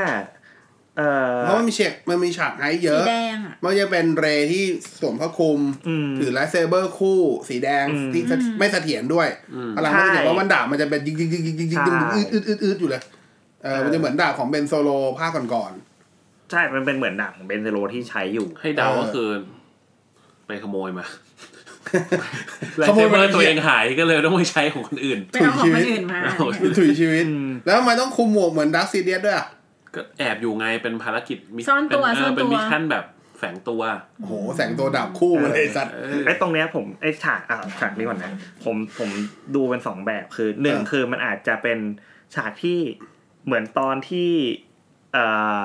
เอ่อเพราะมันมีเฉกมันมีฉากให้เยอะสีแดงอ่ะมันจะเป็นเรที่สวมผ้าคลุมถือไลท์เซเบอร์คู่สีแดงที่ไม่เสถียรด้วยพลังมันจะว่ามันดาบมันจะเป็นยิงๆๆๆๆอึดๆๆอยู่เลยเออมันจะเหมือนดาบของเบนโซโลภาคก่อนๆใช่มันเป็นเหมือนดาบของเบนโซโลที่ใช้อยู่ให้เดาก็คือไปขโมยมาขโมยมาตัวเองหายก็เลยต้องไปใช้ของคนอื่นถุยชีวิตถุยชีวิตแล้วทำไมต้องคุมหมวกเหมือนดาร์ธซีเดียสด้วยก็แอบอยู่ไงเป็นภารกิจซ่อนตัวซ่อนตัวเป็นมิชชั่นแบบแฝงตัวโอ้โหแฝงตัวดาบคู่มาเลยสัตว์ไอ้ตรงเนี้ยผมไอ้ฉากอ่ะฉากนี้ก่อนนะผมผมดูเป็นสองแบบคือหนึ่งคือมันอาจจะเป็นฉากที่เหมือนตอนที่เอ่อ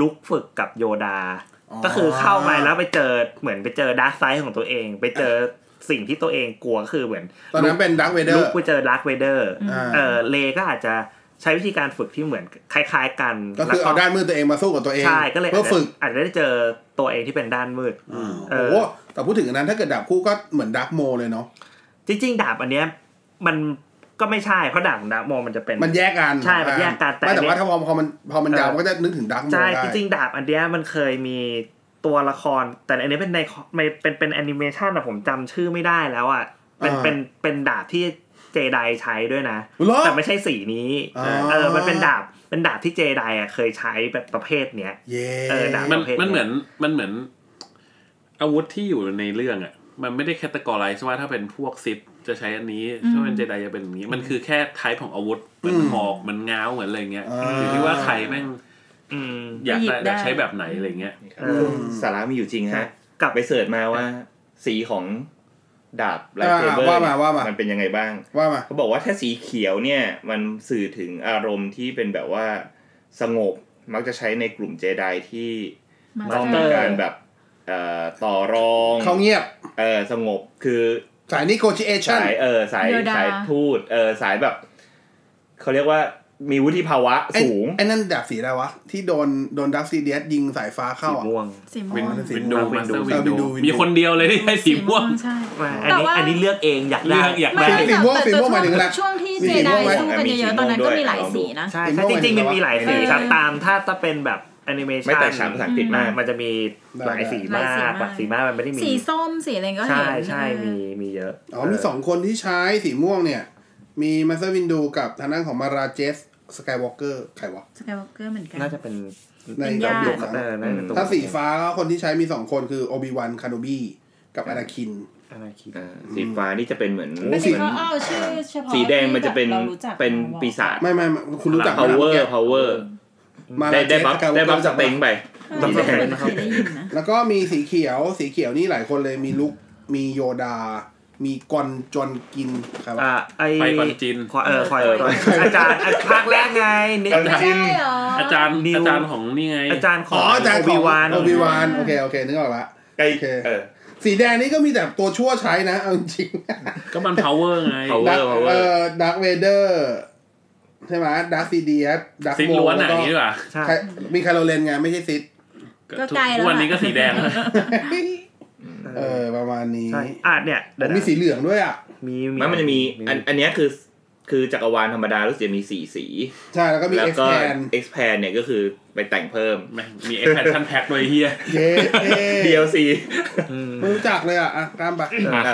ลุกฝึกกับโยดาก็คือเข้าไปแล้วไปเจอเหมือนไปเจอดาร์คไซด์ของตัวเองไปเจอสิ่งที่ตัวเองกลัวก็คือเหมือนตอนนั้นเป็นดาร์คเวเดอร์ลุกไปเจอดาร์คเวเดอร์เอ่อเลก็อาจจะใช้วิธีการฝึกที่เหมือนคล้ายๆกันก็คือเอาด้านมืดตัวเองมาสู้กับตัวเองใช่ก็เลยอาจจะได้เจอตัวเองที่เป็นด้านมืดโอ้โหแต่พูดถึงอันนั้นถ้าเกิดดาบคู่ก็เหมือนดาร์คโมเลยเนาะจริงๆดาบอันเนี้ยมันก็ไม่ใช่เพราะดาบของดาร์คโมมันจะเป็นมันแยกกันใช่มันแยกกันแต่แต่ว่าถ้าพอพอมันพอมันยาวมันก็จะนึกถึงดาร์คโมได้ใช่จริงๆดาบอันเนี้ยมันเคยมีตัวละครแต่อันนี้เป็นในเป็นเป็นแอนิเมชั่นอะผมจำชื่อไม่ได้แล้วอะเป็นเป็นเป็นดาบที่เจไดใช้ด้วยนะแต่ไม่ใช่สีนี้เออมันเป็นดาบเป็นดาบที่เจไดอ่ะเคยใช้แบบประเภทเนี้ยเออดาบประเภทมันเหมือนมันเหมือนอาวุธที่อยู่ในเรื่องอ่ะมันไม่ได้แคตตากอไรซ์ว่าถ้าเป็นพวกซิปจะใช้อันนี้ถ้าเป็นเจไดจะเป็นอย่างนี้มันคือแค่ไทป์ของอาวุธเหมือนหอกมันง้าวเหมือนอะไรเงี้ยอยู่ที่ว่าใครแม่งอยากได้อยากใช้แบบไหนอะไรเงี้ยสาระมีอยู่จริงฮะกลับไปเสิร์ชมาว่าสีของดาบไลท์เซเบอร์มันเป็นยังไงบ้างเขาบอกว่าถ้าสีเขียวเนี่ยมันสื่อถึงอารมณ์ที่เป็นแบบว่าสงบมักจะใช้ในกลุ่มเจไดที่ต้องมีการแบบต่อรองเขาเงียบเออสงบคือสาย negotiation สายเออสายสายทูตเออสายแบบเขาเรียกว่ามีวุฒิภาวะสูงไอ้นั่นดาบสีอะไรวะที่โดนโดนดาร์ธซีเดียสยิงสายฟ้าเข้าอ่ะสีม่วงสีม่วงวินโดว์มาสเตอร์วินโดว์มีคนเดียวเลยที่ได้สีม่วงใช่อันนี้อันนี้เลือกเองอยากได้อยากได้สีม่วงสีม่วงหมายถึงอะไรช่วงที่เจไดสู้กันเยอะๆตอนนั้นก็มีหลายสีนะใช่จริงๆมันมีหลายสีครับตามถ้าจะเป็นแบบแอนิเมชั่นไม่แต่ฉากภาษาอังกฤษมากมันจะมีหลายสีมากหลายสีมากมันไม่ได้มีสีส้มสีอะไรก็เห็นใช่ๆมีมีเยอะอ๋อมีสองคนที่ใช้สีม่วงเนี่ยมีมาสเตอร์วินดูกับทางด้านของมาราเจสสกายวอล์กเกอร์ใครวะสกายวอล์กเกอร์เหมือนกันน่าจะเป็นในดาวเดียวกันถ้าสีฟ้าก็คนที่ใช้มีสองคนคือโอบิวันคาโนบีกับอนาคินอนาคินสีฟ้านี่จะเป็นเหมือนสีอ้าวชื่อเฉพาะสีแดงมันจะเป็นเป็นปีศาจไม่ๆคุณรู้จัก power power ได้ได้บัฟได้บัฟจากเต็งไปสีแดงนะครับแล้วก็มีสีเขียวสีเขียวนี่หลายคนเลยมีลุคมีโยดามีกอนจอนกินครับอ่าไอ้ไปกอนจินเออคอยอาจารย์ภาคแรกไงนี่อาจารย์อาจารย์อาจารย์ของนี่ไงอาจารย์ของโอบิวานโอบิวานโอเคโอเคนึกออกละโอเคเออสีแดงนี่ก็มีแต่ตัวชั่วใช้นะเอาจริงก็มัน power ไง power power เอ่อ Dark Vader ใช่ไหมดาร์ซีเดียดาร์ซีล้วนไหนดีกว่ามีคาร์โรเลนไงไม่ใช่ซิดก็ไกลแล้ววันนี้ก็สีแดงเออประมาณนี้อ่ะเนี่ยมีสีเหลืองด้วยอ่ะมีมันจะมีอันอันนี้คือคือจักรวาลธรรมดารู้สึกจะมีสี่สีใช่แล้วก็มี expand expand เนี่ยก็คือไปแต่งเพิ่มมี expansion pack ด้วยเฮีย ดี แอล ซี ไม่รู้จักเลยอ่ะอ่ะข้ามไป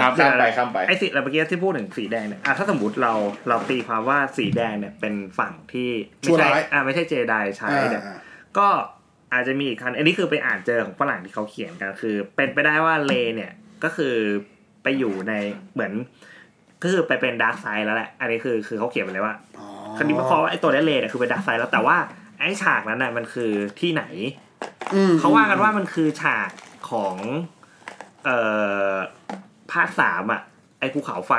ข้ามไปข้ามไปไอ้สีเราเมื่อกี้ที่พูดถึงสีแดงเนี่ยอ่ะถ้าสมมุติเราเราตีความว่าสีแดงเนี่ยเป็นฝั่งที่ไม่ใช่อ่ะไม่ใช่เจไดใช้เนี่ยก็อาจจะมีอีกคันอันนี้คือไปอ่านเจอของฝรั่งที่เขาเขียนกันคือเป็นไปได้ว่าเลเนี่ยก็คือไปอยู่ในเหมือนก็คือไปเป็นดาร์กไซด์แล้วแหละอันนี้คือคือเขาเขียนไปเลยว่าคันนี้เพราะว่าไอ้ตัวเลเลเนี่ยคือเป็นดาร์กไซด์แล้วแต่ว่าไอ้ฉากนั้นน่ะมันคือที่ไหนเขาว่ากันว่ามันคือฉากของเอ่อภาคสามอ่ะไอ้ภูเขาไฟ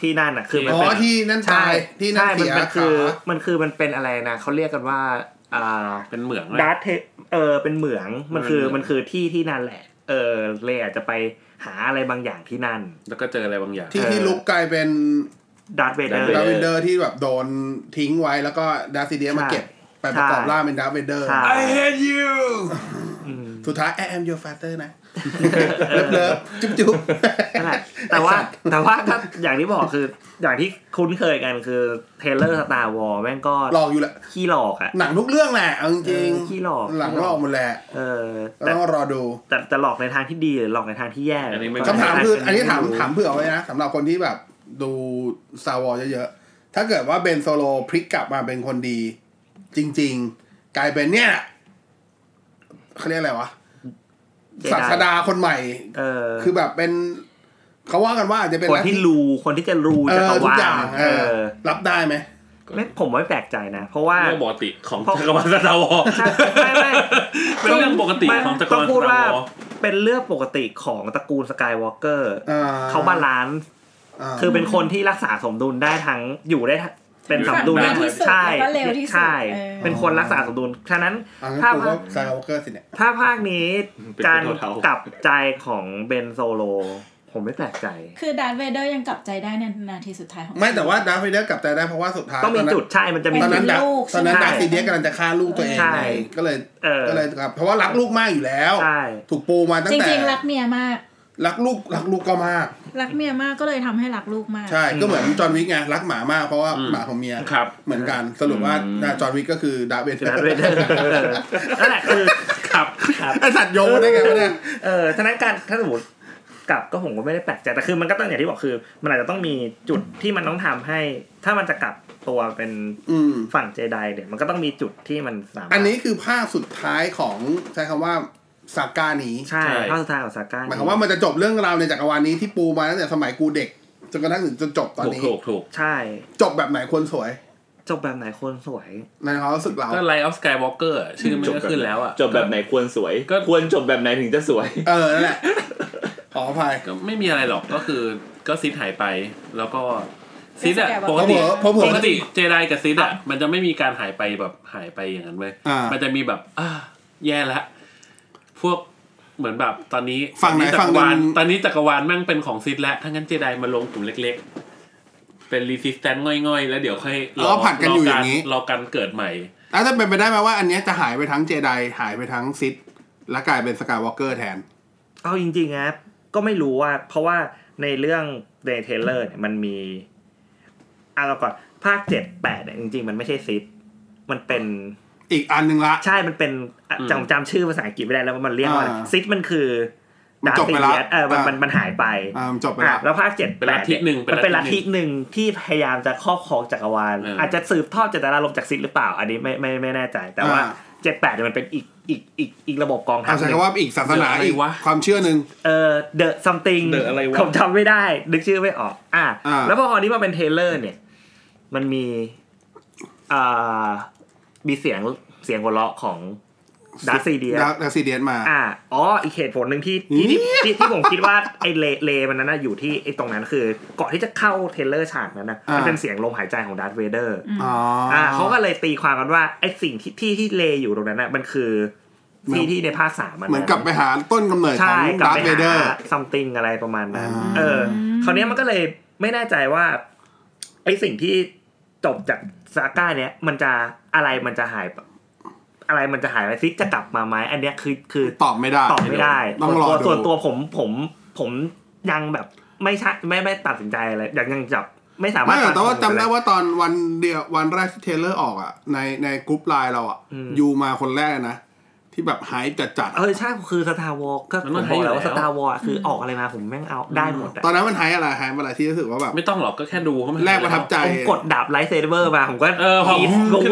ที่นั่นน่ะคือมันเป็นที่นั่นตายที่นั่นเสียมันคือมันคือมันเป็นอะไรนะเขาเรียกกันว่าอ่าเป็นเหมืองดาร์ทเออเป็นเหมืองมันคือมันคือที่ที่นั่นแหละเออเลอาจจะไปหาอะไรบางอย่างที่นั่นแล้วก็เจออะไรบางอย่างที่ที่ลุกกลายเป็นดาร์ธเวเดอร์ดาร์ธเวเดอร์ที่แบบโดนทิ้งไว้แล้วก็ดาร์ธซีเดียมาเก็บไปประกอบร่างเป็นดาร์ธเวเดอร์ I hate you สุดท้าย I am your father นะเลิฟเลิฟจุ๊บจุ๊บแต่ว่าแต่ว่าถ้าอย่างที่บอกคืออย่างที่คุ้นเคยกันคือเทรลเลอร์ Star Wars แม่งก็หลอกอยู่แหละขี้หลอกอ่ะหนังทุกเรื่องแหละจริงๆขี้หลอกหลังหลอกหมดแหละเออต้องรอดูแต่แต่หลอกในทางที่ดีหรือหลอกในทางที่แย่อันนี้คำถามคืออันนี้ถามถามเผื่อไว้นะสำหรับคนที่แบบดู Star Wars เยอะๆถ้าเกิดว่าเบนโซโลพลิกกลับมาเป็นคนดีจริงๆกลายเป็นเนี่ยเค้าเรียกอะไรวะศาสดาคนใหม่เออคือแบบเป็นเขาว่ากันว่าอาจจะเป็นคนที่รู้คนที่จะรู้จะตะวันเออรับได้ไหมไม่ผมไม่แปลกใจนะเพราะว่าเรื่องปกติของจักรวาลสตาร์วอร์ไม่ไม่เป็นเรื่องปกติของจักรวาลสตาร์วอร์ต้องพูดว่าเป็นเรื่องปกติของตระกูลสกายวอล์กเกอร์เขาบาลานซ์คือเป็นคนที่รักษาสมดุลได้ทั้งอยู่ได้เป็นสมดุลใช่ใช่เป็นคนรักษาสมดุลฉะนั้นถ้าภาคสกายวอล์กเกอร์สิเนี่ยถ้าภาคนี้การกลับใจของเบนโซโลผมไม่แปลกใจคือดาร์ธเวเดอร์ยังกลับใจได้ในนาทีสุดท้ายของไม่แต่ว่าดาร์ธเวเดอร์กลับใจได้เพราะว่าสุดท้ายต้องมีจุดใช่มันจะมีตอนนั้นลูกตอนนั้นดาร์ธซีเดียสกำลังจะฆ่าลูกตัวเองก็เลยก็เลยครับเพราะว่ารักลูกมากอยู่แล้วถูกปูมาตั้งแต่จริงๆรักเมียมากรักลูกรักลูกก็มากรักเมียมากก็เลยทำให้รักลูกมากใช่ก็เหมือนจอห์นวิกไงรักหมามากเพราะว่าหมาของเมียเหมือนกันสรุปว่าจอห์นวิกก็คือดาร์ธเวเดอร์นั่นแหละคือครับไอ้สัตว์โยนได้ไงวะเนี่ยเออฉะนั้นการถ้าสมมติกลับก็ผมก็ไม่ได้แปลกใจแต่คือมันก็ต้องอย่างที่บอกคือมันอาจจะต้องมีจุดที่มันต้องทำให้ถ้ามันจะกลับตัวเป็นฝั่งเจไดเนี่ยมันก็ต้องมีจุดที่มันสามารถอันนี้คือภาคสุดท้ายของใช้คำว่าซาก้านี้ใช่ภาคสุดท้ายของซาก้าหมายความว่ามันจะจบเรื่องราวในจักรวาลนี้ที่ปูมาตั้งแต่สมัยกูเด็กจนกระทั่งถึงจนจบตอนนี้ถูกถูกใช่จบแบบไหนคนสวยจบแบบไหนคนสวยในความรู้สึกเราก็ Light of Skywalker ชื่อมันก็ขึ้นแล้วอ่ะจบแบบไหนคนสวยก็ควรจบแบบไหนถึงจะสวยเออนั่นแหละขออภัยก็ไม่มีอะไรหรอกก็คือก็ซิดหายไปแล้วก็ซิดอ่ะปกติปกติเจไดกับซิดอ่ะมันจะไม่มีการหายไปแบบหายไปอย่างนั้นเว้ยมันจะมีแบบอ่าแย่ละพวกเหมือนแบบตอนนี้ฝั่งไหนฝั่งวานตอนนี้จักรวาลแม่งเป็นของซิดแล้วถ้างั้นเจไดมาลงกลุ่มเล็กๆเป็นรีซิสแตนต์ง่อยๆแล้วเดี๋ยวค่อยรอผัดกันอยู่อย่างนี้รอกันเกิดใหม่แล้วจะเป็นไปได้ไหมว่าอันนี้จะหายไปทั้งเจไดหายไปทั้งซิดและกลายเป็นสกายวอล์กเกอร์แทนเอาจริงๆครับก็ไม่รู้ว่าเพราะว่าในเรื่องเดย์เทเลอร์เนี่ยมันมีอ่ะเราก่อนภาคเจ็ด แปดเนี่ยจริงๆมันไม่ใช่ซิดมันเป็นอีกอันนึงละใช่มันเป็นจำจำชื่อภาษาอังกฤษไม่ได้แล้วมันเรียกว่าซิดมันคือดาร์ธซีเดียสเออมันมันมันหายไปอ่ามันจบไปแล้วแล้วภาคเจ็ด แปดเป็นลัทธินึงมันเป็นลัทธินึงที่พยายามจะครอบครองจักรวาลอาจจะสืบทอดเจตนารมณ์จากซิดหรือเปล่าอันนี้ไม่ไม่ไม่แน่ใจแต่ว่าเจ็ด แปดเนี่ยมันเป็นอีกอีกอีกอีกระบบกองทัพอาจจะว่าอีกศาสนาอีกความเชื่อนึงเอ่อ The something ผมจำไม่ได้นึกชื่อไม่ออกอ่ะแล้วพออันนี้มาเป็นเทเลอร์เนี่ยมันมีอ่ามีเสียงเสียงหัวเราะของดาร์ธซีเดียสดาร์ธซีเดียสมาอ่ะอ๋ออีกเหตุผลนึงที่ที่ที่ผมคิดว่าไอ้เลเลมันนั้นน่ะอยู่ที่ไอ้ตรงนั้นคือก่อนที่จะเข้าเทเลอร์ฉากนั้นน่ะมันเป็นเสียงลมหายใจของดาร์ธเวเดอร์อ๋ออ่าเค้าก็เลยตีความกันว่าไอ้สิ่งที่ที่ที่เลอยู่ตรงนั้นน่ะมันคือที่ที่ในภาคสามมันเหมือนกลับไปหาต้นกำเนิดของดาร์ธเวเดอร์ซัมติงอะไรประมาณนั้นเออคราวนี้มันก็เลยไม่แน่ใจว่าไอ้สิ่งที่ จบจากซาก้าเนี้ยมันจะอะไรมันจะหายอะไรมันจะหายไปซิจะกลับมาไหมอันเนี้ยคือคือตอบไม่ได้ตอบไม่ได้ต้องรอส่วนตัวผมผมผมยังแบบไม่ใช่ไม่ไม่ตัดสินใจอะไรยังยังจับไม่สามารถแต่ว่าจำได้ว่าตอนวันเดียววันแรกที่เทเลอร์ออกอ่ะในในกรุ๊ปไลน์เราอ่ะอยู่มาคนแรกนะที่แบบหายจัดจัดเออใช่คือ Star Wars ก็ผมบอกแล้วว่า Star Wars คือออกอะไรมาผมแม่งเอาได้หมดตอนนั้นมันหายอะไรหายอะไรที่รู้สึกว่าแบบไม่ต้องหรอกก็แค่ดูเขาแรกประทับใจผมกดดาบไลท์เซเบอร์มาผมก็เออผม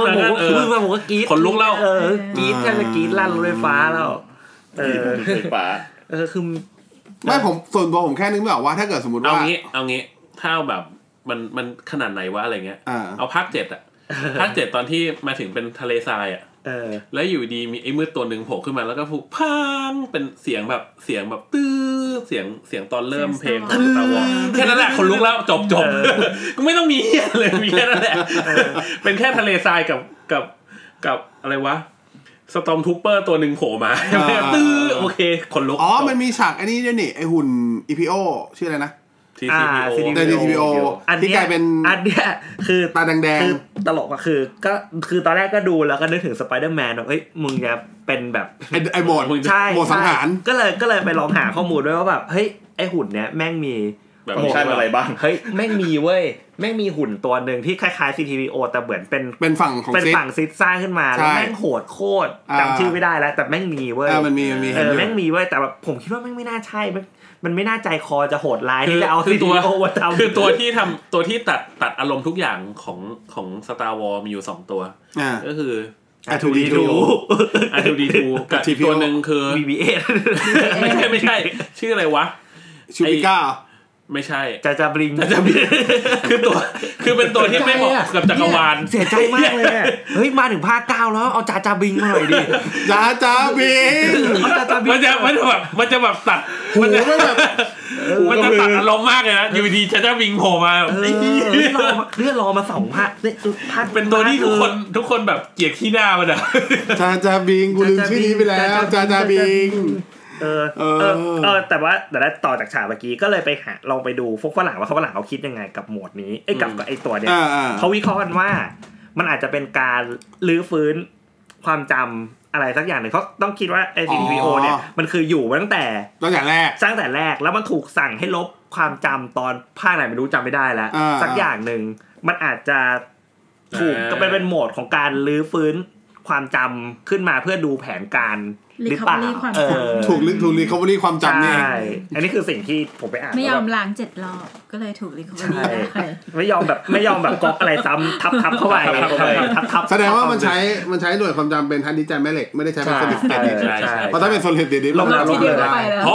ก็ผมก็คือว่าผมก็กรี๊ดขนลุกแล้วเออกรี๊ดแค่กรี๊ดลั่นรถไฟฟ้าแล้วเออรถไฟฟ้าเออคือไม่ผมส่วนตัวผมแค่นึกไม่ออกว่าถ้าเกิดสมมุติว่าเอางี้เอางี้ถ้าแบบมันมันขนาดไหนวะอะไรเงี้ยเอาภาคเจ็ดอ่ะภาคเจ็ดตอนที่มาถึงเป็นทะเลทรายอ่ะเออแล้วอยู่ดีมีไอ้มืดตัวนึงโผล่ขึ้นมาแล้วก็พูพังเป็นเสียงแบบเสียงแบบตื้อเสียงเสียงตอนเริ่มเพลงของตะวอแค่นั้นแหละคนลุกแล้วจบๆก็ไม่ต้องมีเหี้ยเลยมีแค่นั้นแหละเป็นแค่ทะเลทรายกับกับกับอะไรวะสตอมทูเปอร์ตัวนึงโผล่มาตื้อโอเคคนลุกอ๋อมันมีฉากไอ้นี่ด้วยนี่ไอ้หุ่น อี พี โอ ชื่ออะไรนะซี ที พี โอ อันนี้กลายเป็นอันเนี้ยคือตาแดงๆตลกอ่ะคือก็คือตอนแรกก็ดูแล้วก็นึกถึงสไปเดอร์แมนว่าเอ้ยมึงจะเป็นแบบไอ้ไอ้บอดใช่บอดสังหารก็เลยก็เลยไปลองหาข้อมูลด้วยว่าแบบเฮ้ยไอ้หุ่นเนี้ยแม่งมีแบบใช่อะไรบ้างเฮ้ยแม่งมีเว้ยแม่งมีหุ่นตัวนึงที่คล้ายๆ ซี ที พี โอ แต่เหมือนเป็นเป็นฝั่งของซิสเป็นฝั่งซิสสร้างขึ้นมาแล้วแม่งโหดโคตรจำชื่อไม่ได้แล้วแต่แม่งมีเว้ยเออมันมีมันมีเออแม่งมีเว้ยแต่แบบผมคิดว่าแม่งไม่น่าใช่มันไม่น่าใจคอจะโหดร้ายที่จะเอาซีดีโอมาทำคือตัวที่ทำตัวที่ตัดตัดอารมณ์ทุกอย่างของของ Star Wars มีอยู่สองตัวก็คือ อาร์ ทู ดี ทู อาร์ ทู ดี ทู กับตัวนึงคือ บี บี เอท ไม่ใช่ไม่ใช่ชื่ออะไรวะชูบิก้าไม่ใช่จะจะบลิงจะจะบลิงคือตัวคือเป็นตัวที่ไม่เหมาะกับจักรวาลเสียใจมากเลยเฮ้ยมาถึงภาคเก้าแล้วเอาจาจาบลิงมาหน่อยดิจาจาบลิงมันจะมันจะแบบมันจะแบบตัดมันจะแบบมันจะตัดอารมณ์มากเลยนะอยู่ดีจาจาบลิงโผล่มาเลื่อนรอมาสองภาคเนี่ยภาคเป็นตัวที่ทุกคนทุกคนแบบเกลียดขี้หน้ามันอะจาจาบลิงกูลืมชื่อนี้ไปแล้วจาจาบลิงเออเออเออแต่ว่าแต่ละต่อจากฉากเมื่อกี้ก็เลยไปหาลองไปดูพวกฝรั่งว่าเขาฝรั่งเขาคิดยังไงกับโหมดนี้ไอ้กับกับไอ้ตัวเนี้ยเขาวิเคราะห์กันว่ามันอาจจะเป็นการลื้อฟื้นความจำอะไรสักอย่างหนึ่งเขาต้องคิดว่าไอ้ ซี ที พี โอ เนี่ยมันคืออยู่มาตั้งแต่ตั้งแต่แรกตั้งแต่แรกแล้วมันถูกสั่งให้ลบความจำตอนภาคไหนไม่รู้จำไม่ได้แล้วสักอย่างนึงมันอาจจะถูกก็เป็นโหมดของการลื้อฟื้นความจำขึ้นมาเพื่อดูแผนการรีคอเวอรี่ความจำถูกถูกรีคอเวอรี่ความจำนี่อันนี้คือสิ่งที่ผมไปอ่านไม่ยอมล้างเจ็ดรอบก็เลยถูกรีคอเวอรี่ไม่ยอมแบบไม่ยอมแบบก๊อกอะไรซ้ำทับๆเข้าไปทับๆแสดงว่ามันใช้มันใช้หน่วยความจำเป็นฮาร์ดดิสก์แม่เหล็กไม่ได้ใช้เป็นโซลิดสเตทดิสก์เพราะถ้าเป็นโซลิดสเตทดิสก์ลบแล้วลบเลยได้โอ้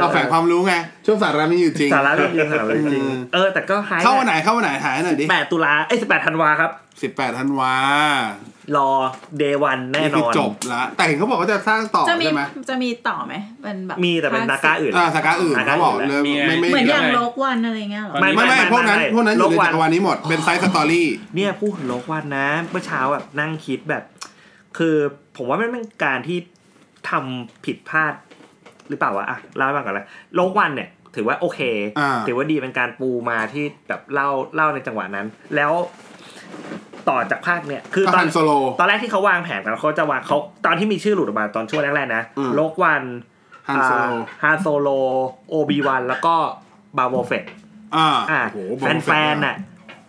เอาแฝงความรู้ไงช่วงสาระมีอยู่จริงสาระมีอยู่จริงเออแต่ก็หายเข้าวันไหนเข้าวันไหนหายหน่อยดิสิบแปดตุลาเอ้ยสิบแปดธันวาครับสิบแปดธันวารอ day วันแน่นอนจบละแต่เห็นเขาบอกว่าจะสร้างต่อใช่ไหมจะมีต่อไหมเป็นแบบมีแต่เป็นซาก้าอื่นอ่าซาก้าอื่นเขาบอกเลยไม่ไม่เหมือนอย่างโลกวันอะไรเงี้ยหรอไม่ไม่พวกนั้นพวกนั้นอยู่ในจักรวาลนี้หมดเป็นไซส์สตอรี่เนี่ยพูดถึงโลกวันนะเมื่อเช้าแบบนั่งคิดแบบคือผมว่ามันเป็นการที่ทำผิดพลาดหรือเปล่าวะอ่ะเล่าบ้างก่อนเลยโลกวันเนี่ยถือว่าโอเคถือว่าดีเป็นการปูมาที่แบบเล่าเล่าในจังหวะนั้นแล้วต่อจากภาคเนี่ยคือตอนตอนแรกที่เขาวางแผนกันเขาจะวางเขาตอนที่มีชื่อหลุดออกมาตอนช่วงแรกๆนะโลกวันฮันโซโลฮันโซโลโอบีวันแล้วก็บาโบเฟตอ่าอ่าแฟนๆน่ะ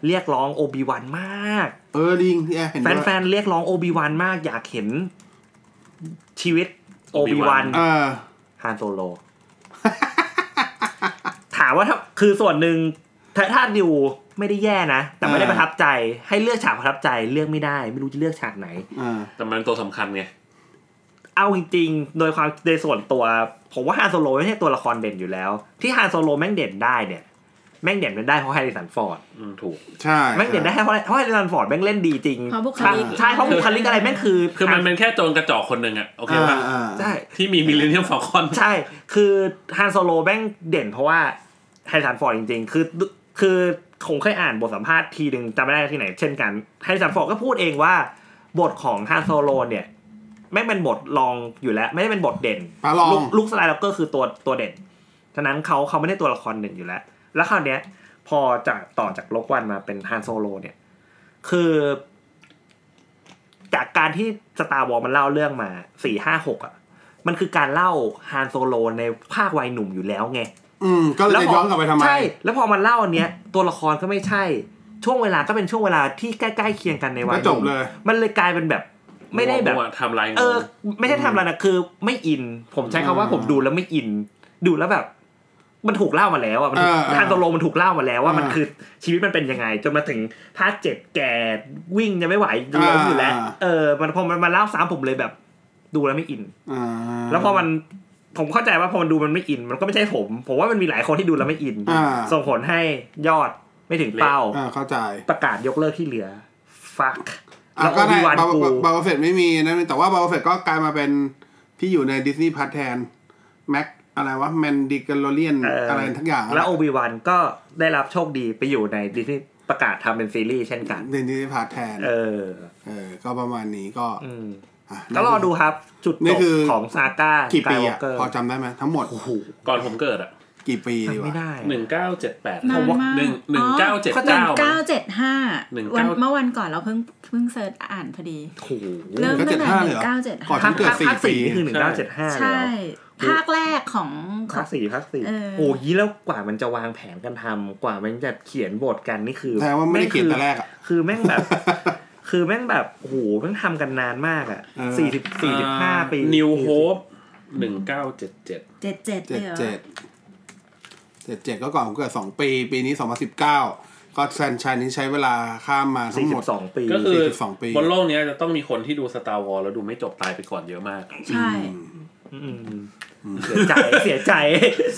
เรียกร้องโอบีวันมากเออดิงเนี่ยเห็นแฟนๆเรียกร้องโอบีวันมากอยากเห็นชีวิตโอบีวันเออฮันโซโลถามว่าคือส่วนหนึ่งถ้าถ้าดูไม่ได้แย่นะแต่ไม่ได้ประทับใจให้เลือกฉากประทับใจเลือกไม่ได้ไม่รู้จะเลือกฉากไหนแต่มันตัวสำคัญไงเอาจริงๆโดยความในส่วนตัวผมว่าฮานโซโลไม่ใช่ตัวละครเด่นอยู่แล้วที่ฮานโซโลแม่งเด่นได้เนี่ยแม่งเด่นได้เพราะแฮร์ริสันฟอร์ดถูกใช่แม่งเด่นได้เพราะเพราะแฮร์ริสันฟอร์ดแม่งเล่นดีจริงใช่เพราะบุคลิกอะไรแม่งคือคือมันเป็นแค่โจรกระจอกคนนึงอ่ะโอเคป่ะใช่ที่มีมิลเลนเนียมฟอลคอนใช่คือฮานโซโลแม่งเด่นเพราะว่าแฮร์ริสันฟอร์ดจริงๆคือคือคงเคยอ่านบทสัมภาษณ์ทีนึงจำไม่ได้ที่ไหนเช่นกันไฮซันฟอร์ดก็พูดเองว่าบทของฮานโซโลเนี่ยไม่เป็นบทรองอยู่แล้วไม่ได้เป็นบทเด่นลูกสไลด์ล็อกเกอร์คือตัวตัวเด่นฉะนั้นเขาเขาไม่ได้ตัวละครเด่นอยู่แล้วแล้วคราวเนี้ย พอจากต่อจากล็อกวันมาเป็นฮานโซโลเนี่ยคือจากการที่ Star Wars มันเล่าเรื่องมาสี่ ห้า หกอ่ะมันคือการเล่าฮานโซโลในภาควัยหนุ่มอยู่แล้วไงอืมก็เลยย้อนกลับไปทำไมใช่แล้วพอมันเล่าอันเนี้ยตัวละครก็ไม่ใช่ช่วงเวลาก็เป็นช่วงเวลาที่ใกล้ๆเคียงกันในวัยหนุ่มมันเลยกลายเป็นแบบไม่ได้แบบทำลายเออไม่ใช่ทำลายนะคือไม่อินผมใช้คำว่าผมดูแล้วไม่อินดูแล้วแบบมันถูกเล่ามาแล้วอ่ะมันฮานโซโลมันถูกเล่ามาแล้วว่ามันคือชีวิตมันเป็นยังไงจนมาถึงภาคเจ็ดแก่วิ่งจะไม่ไหวล้มอยู่แล้วเออมันพอมันมาเล่าซ้ำผมเลยแบบดูแล้วไม่อินแล้วพอมันผมเข้าใจว่าพอมันดูมันไม่อินมันก็ไม่ใช่ผมผมว่ามันมีหลายคนที่ดูแล้วไม่อินส่งผลให้ยอดไม่ถึงเป้าเข้าใจประกาศยกเลิกที่เหลือฟักแล้วก็ได้บาร์เฟตไม่มีนะแต่ว่าบาร์เฟตก็กลายมาเป็นที่อยู่ในดิสนีย์พาร์ทแทนแม็กอะไรวะแมนดิกาโลเรียนอะไรทั้งอย่างแล้วโอบิวันก็ได้รับโชคดีไปอยู่ในดิสนีย์ประกาศทำเป็นซีรีส์เช่นกันดิสนีย์พาร์ทแทนเออเออก็ประมาณนี้ก็ก็รอดูครับจุดจบของซาก้ากี่ปีอ่ะพอจำได้ไหมทั้งหมดก่อนผมเกิดอ่ะกี่ปีดีวะหนึ่งเก้าเจ็ดแปดผมว่าหนึ่งเก้าเจ็ดเก้าวันเมื่อวันก่อนเราเพิ่งเพิ่งเสิร์ชอ่านพอดีโหเริ่มตั้งแต่หนึ่งเก้าเจ็ดห้าก่อนเกิดสี่ปีคือหนึ่งเก้าเจ็ดห้าใช่ภาคแรกของภาคสี่ภาคสี่โอ้ยแล้วกว่ามันจะวางแผนกันทำกว่ามันจะเขียนบทกันนี่คือแต่ว่าไม่ได้เขียนแต่แรกอ่ะคือแม่งแบบคือแม่งแบบโอ้โหแม่งทำกันนานมากอ่ะสี่สิบ สี่สิบห้าปี New Hope หนึ่งเก้าเจ็ดเจ็ด เจ็ดเจ็ด เจ็ดเจ็ดก็ก่อนผมเกิดสองปีปีนี้สองพันสิบเก้าก็แฟรนไชส์นี้ใช้เวลาข้ามมาทั้งหมดสี่สิบสองปีก็คือบนโลกนี้จะต้องมีคนที่ดู Star Wars แล้วดูไม่จบตายไปก่อนเยอะมากใช่เสียใจเสียใจ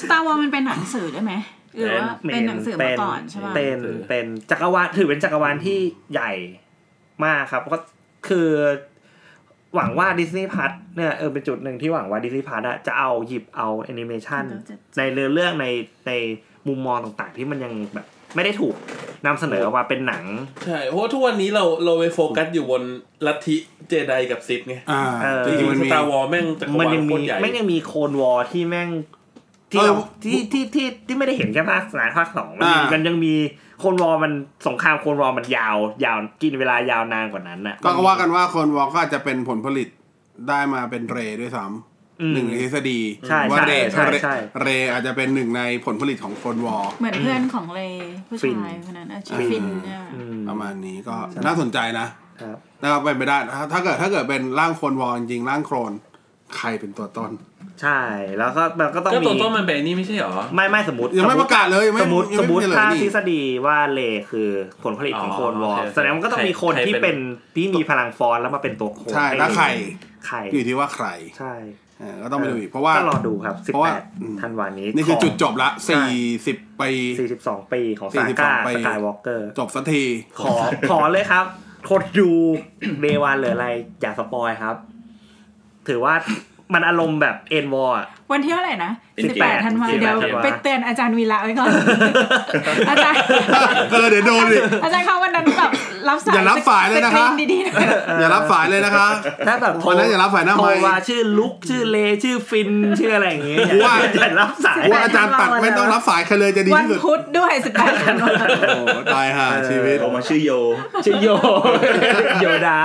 Star Wars มันเป็นหนังสือได้ไหมหรือว่าเป็นหนังสือมาก่อนใช่ป่ะเป็นเป็นจักรวาลถือเป็นจักรวาลที่ใหญ่มากครับก็คือหวังว่าดิสนีย์พาร์ทเนี่ยเออเป็นจุดหนึ่งที่หวังว่าดิสนีย์พาร์ทจะเอาหยิบเอาแอนิเมชันในเรื่องในในมุมมองต่างๆที่มันยังแบบไม่ได้ถูกนำเสนอออกมาเป็นหนังใช่เพราะทุกวันนี้เราเราไปโฟกัสอยู่บนลัทธิเจไดกับซิธไงจริงๆ Star Wars แม่งจักรวาลโคตรใหญ่แม่งยังมีโคลนวอร์ที่แม่งที่ที่ที่ที่ไม่ได้เห็นแค่ภาคหนึ่งภาคสองมันยังมีโคลนวอร์มันสงครามโคลนวอร์มันยาวยาวกินเวลายาวนานกว่านั้นน่ะก็ว่ากันว่าโคลนวอร์ก็อาจจะเป็นผลผลิตได้มาเป็นเรย์ด้วยซ้ำหนึ่งในทฤษฎีว่าเรย์เรย์อาจจะเป็นหนึ่งในผลผลิตของโคลนวอร์เหมือนเพื่อนของเรย์ผู้ชายคนนั้นชื่อฟินเนี่ยประมาณนี้ก็น่าสนใจนะนะครับไปไม่ได้ถ้าเกิดถ้าเกิดเป็นร่างโคลนวอร์จริงร่างโคลนใครเป็นตัวต้นใช่แล้วก็มันก็ต้องมีก็ตัวต้นมันเป็นนี่ไม่ใช่หรอไม่ไม่สมมุติยังไม่ประกาศเลยสมมุติสมมุติถ้าทฤษฎีว่าเลคือผลผลิตของโคลนวอร์แสดงว่าก็ต้องมีคนที่เป็นที่มีพลังฟอนแล้วมาเป็นตัวโคลนใช่แล้วใครใครอยู่ที่ว่าใครใช่ก็ต้องไปดูอีกเพราะว่าก็รอดูครับสิบแปดธันวาคมนี้นี่คือจุดจบละสี่สิบปีสี่สิบสองปีของซาก้าสกายวอล์คเกอร์จบสักทีขอขอเลยครับโคตรดูเดวันหรืออะไรอย่าสปอยครับถือว่ามันอารมณ์แบบเอ็นวอร์วันที่เท่าไหร่นะสิบแปดธันวาคมเดี๋ยวไปเตือนอาจารย์วีระไว้ก่อนอาจารย์เออเดี๋ยวโดนดิอาจารย์เขาวันนั้นแบบรับสายอย่ารับสายเลยนะคะอย่ารับสายเลยนะคะถ้าแบบคนนั้นอย่ารับสายหน้าไมค์ว่าชื่อลุกชื่อเลชื่อฟินชื่ออะไรอย่างเงี้ยว่าอย่ารับสายว่าอาจารย์ตัดไม่ต้องรับสายใครเลยจะดีที่สุดวันพุธด้วยสิบแปดธันวาคมโอ้ตายห่าชีวิตออกมาชื่อโยชื่อโยโยดา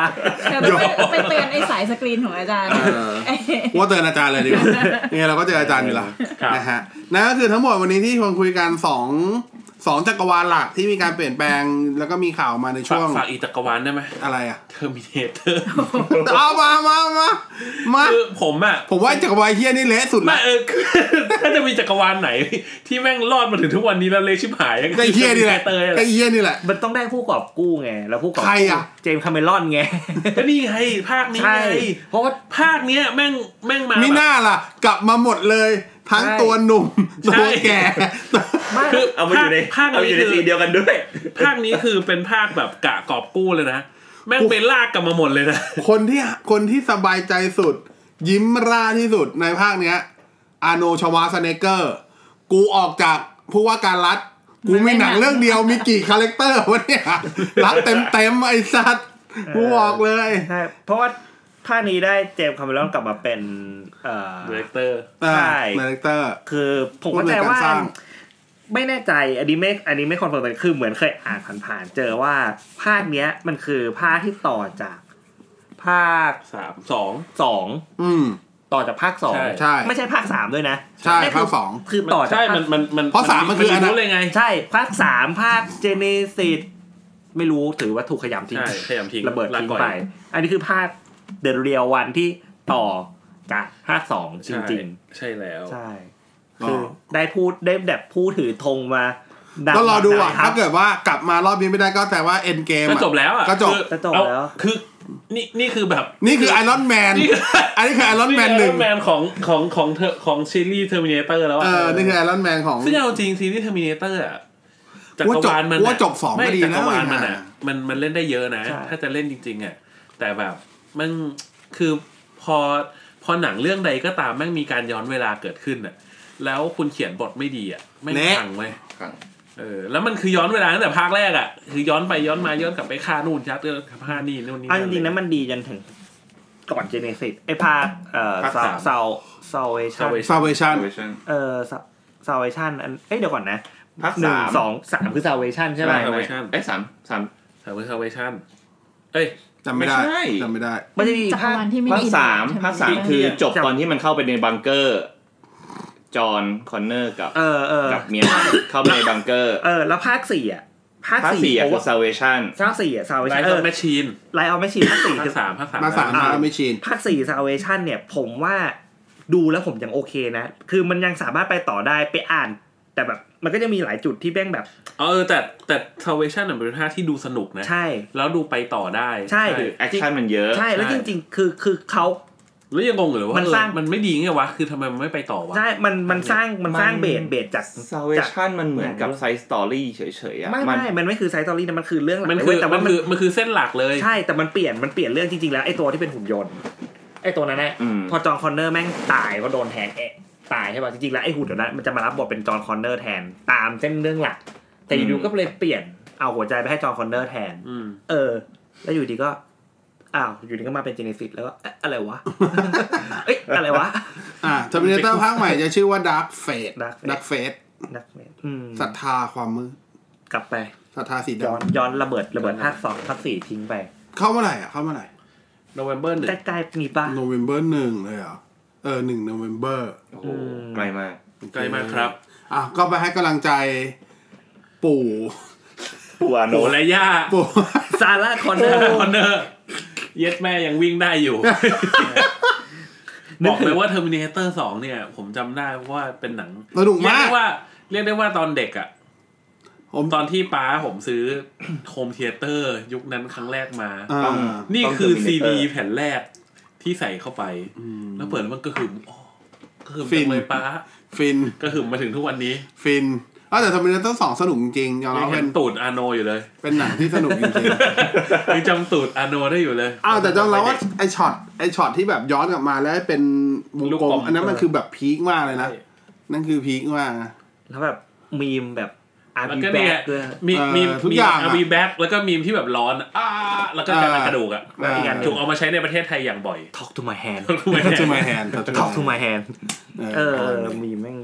ไปเตือนไอ้สายสกรีนของอาจารย์ว่าเตือนอาจารย์เลยดีกว่าเนี่ยเราก็เจออาจารย์อยู่ละนะฮะนั่นก็คือทั้งหมดวันนี้ที่ชวนคุยกัน2 2จักรวาลหลักที่มีการเปลี่ยนแปลงแล้วก็มีข่าวมาในช่วงฝากอีกจักรวาลได้มั้ยอะไรอ่ะ Terminator เอามามามามาคือผมอ่ะผมว่าจักรวาลเหี้ยนี่เละสุดละเออถ้าจะมีจักรวาลไหนที่แม่งรอดมาถึงทุกวันนี้แล้วเละชิบหายไอ้เหี้ยนี่แหละไอ้เหี้ยนี่แหละมันต้องได้ผู้กอบกู้ไงแล้วผู้กอบกู้ใครอ่ะเจมส์คาเมรอนไงก็นี่ไงภาคนี้ไงเพราะว่าภาคเนี้ยแม่งแม่งมาไม่น่าล่ะกลับมาหมดเลยทั้งตัวหนุ่มตัวแก่คือเอามาอยู่ในภาคเอาอยู่ในซีเดียวกันด้วยภาคนี้คือเป็นภาคแบบกะกอบกู้เลยนะแม่งเป็นลากกลับมาหมดเลยนะคนที่คนที่สบายใจสุดยิ้มร่าที่สุดในภาคเนี้ยอาร์โนลด์ ชวาร์ซเนกเกอร์กูออกจากผู้ว่าการรัฐกูมีหนังเรื่องเดียวมีกี่คาแรคเตอร์วะเนี่ยรับเต็มๆไอ้สัสกูบอกเลยเพราะว่าภาคนี้ได้เจมส์คาเมรอนกลับมาเป็นเอ่อไดเรคเตอร์ใช่ไดเรคเตอร์คือผมเข้าใจว่า ไม่แน่ใจอันนี้ไม่อันนี้ไม่คอนเฟิร์มคือเหมือนเคยอ่านผ่านๆเจอว่าภาคเนี้ยมันคือภาคที่ต่อจากภาคสาม สอง สองอืมต่อจากภาคสองใช่ไม่ใช่ภาคสามด้วยนะใช่ภาคสองคือต่อจากใช่มันมันมันเพราะสามมันคืออันนั้นใช่ภาคสามภาคเจเนซิสไม่รู้ถือว่าถูกขยำทิ้งขยำทิ้งระเบิดทิ้งไปอันนี้คือภาค The Real One ที่ต่อจากภาคสองจริงๆใช่แล้วใช่คือได้พูดได้แบบพูดถือธงมาก็รอดูอ่ะถ้าเกิดว่ากลับมารอบนี้ไม่ได้ก็แต่ว่า End Game ก็จบแล้วอ่ะก็จบก็จบแล้วคือนี่นี่คือแบบนี่คือ Iron Man อันนี้คือ Iron Man หนึ่ง Iron Man ของของของเธอของซีรีส์ Terminator แล้วอ่ะเออนี่คือ Iron Man ของซึ่งเอาจริงซีรีส์ Terminator อ่ะจักรวาลมันว่าจบสองก็ดีนะจักรวาลมันน่ะมันมันเล่นได้เยอะนะถ้าจะเล่นจริงๆอ่ะแต่แบบมันคือพอพอหนังเรื่องใดก็ตามแม่งมีการย้อนเวลาเกิดขึ้นน่ะแล้วคุณเขียนบทไม่ดีอ่ะไม่ขังเว้ยเออแล้วมันคือย้อนเวลาตั้งแต่ภาคแรกอ่ะคือย้อนไปย้อนมาย้อนกลับไปฆ่านู่นยัดก็ฆ่านี่นู่นนี่จริงๆนะมันดีจนถึงก่อนเจเนซิสไอ้ภาคเอ่อซาวซาวเวชั่นซาวเวชั่นเอ่อซาวเวชั่นเอ้ยเดี๋ยวก่อนนะภาคหนึ่ง สอง สามคือซาวเวชั่นใช่มั้ยเอ้ยสาม สาม สามคือซาวเวชั่นเอ้ยจำไม่ได้จำไม่ได้มันจะมีภาคสามภาคสามคือจบตอนที่มันเข้าไปในบังเกอร์จอห์นคอนเนอร์กับกับเมียเข้าไปในบังเกอร์เออแล้วภาคสี่อ่ะภาคสี่อ่ะคือ Salvation ภาคสี่อ่ะ Salvation เออ Machine ไลออนแมชชีนภาคสี่คือสามภาคสามภาคสาม Iron Machine ภาคสี่ Salvation เนี่ยผมว่าดูแล้วผมยังโอเคนะคือมันยังสามารถไปต่อได้ไปอ่านแต่แบบมันก็จะมีหลายจุดที่แบ่งแบบเออแต่แต่ Salvation น่ะเป็นภาคที่ดูสนุกนะใช่แล้วดูไปต่อได้ใช่คือแอคชั่นมันเยอะใช่แล้วจริงๆคือคือเค้าแล้วยังงงอยู่เลยว่ามันสร้างมันไม่ดีไงวะคือทำไมมันไม่ไปต่อวะใช่มันมันสร้างมันสร้างเบสเบสจาก Salvation มันเหมือนกับ Side Story เฉยๆอ่ะมันไม่มันไม่คือ Side Story นะมันคือเรื่องหลักเลยแต่ว่ามันคือมันคือเส้นหลักเลยใช่แต่มันเปลี่ยนมันเปลี่ยนเรื่องจริงๆแล้วไอ้ตัวที่เป็นหุ่นยนต์ไอ้ตัวนั้นน่ะพอจอห์นคอนเนอร์แม่งตายก็โดนแฮกแอะตายใช่ป่ะจริงๆแล้วไอ้หุ่นตัวนั้นมันจะมารับบทเป็นจอห์นคอนเนอร์แทนตามเส้นเรื่องหลักแต่อยู่ๆก็เลยเปลี่ยนเอาหัวใจไปให้จอห์นคอนเนอร์แทนเออแล้วอยู่ดีก็อ้าวอยู่ดีก็มาเป็นเจเนซิสแล้วก็อะไรวะเอ้ยอะไรวะอ่า Terminator ภาคใหม่จะชื่อว่า Dark Fate Dark Fate Dark Fate อืมศรัทธาความมืดกลับไปศรัทธาสีดำย้อนระเบิดระเบิดภาคสองภาคสี่ทิ้งไปเข้าเมื่อไหร่อ่ะเข้าเมื่อไหร่ November หนึ่งใกล้ๆมีป่ะ November หนึ่งเลยเหรอเออหนึ่ง November โอ้โหใกล้มากใกล้มากครับอ่ะก็ไปให้กำลังใจปู่ปู่อโนและย่าปู่ซาร่าคอนเนอร์เย็ดแม่ยังวิ่งได้อยู่บอกเลยว่า Terminator สองเนี่ยผมจำได้ว่าเป็นหนังสนุกมากว่าเรียกได้ว่าตอนเด็กอ่ะผมตอนที่ป้าผมซื้อโฮมเธียเตอร์ยุคนั้นครั้งแรกมานี่คือ ซี ดี แผ่นแรกที่ใส่เข้าไปแล้วเปิดมันก็คืออ๋อก็คือเป็นเลยป้าฟินก็คือมาถึงทุกวันนี้ฟินอ๋อแต่ Terminator สองสนุกจริงๆยอมรับเป็นตูดอาโนอยู่เลยเป็นหนังที่สนุกจริงๆยังจำตูดอาโนได้อยู่เลยอ้าวแต่ต้องรับว่าไอ้ช็อตไอ้ช็อตที่แบบย้อนกลับมาแล้วเป็นวงกลมอันนั้นมันคือแบบพีคมากเลยนะนั่นคือพีคมากแล้วแบบมีมแบบอาร์บีแบ็คมีมีมีอาร์บีแบ็คแล้วก็มีมที่แบบร้อนอ้าแล้วก็การกระดูกอ่ะอีกอันถูกเอามาใช้ในประเทศไทยอย่างบ่อย Talk to my hand Talk to my hand Talk to my hand เออมีแม่ง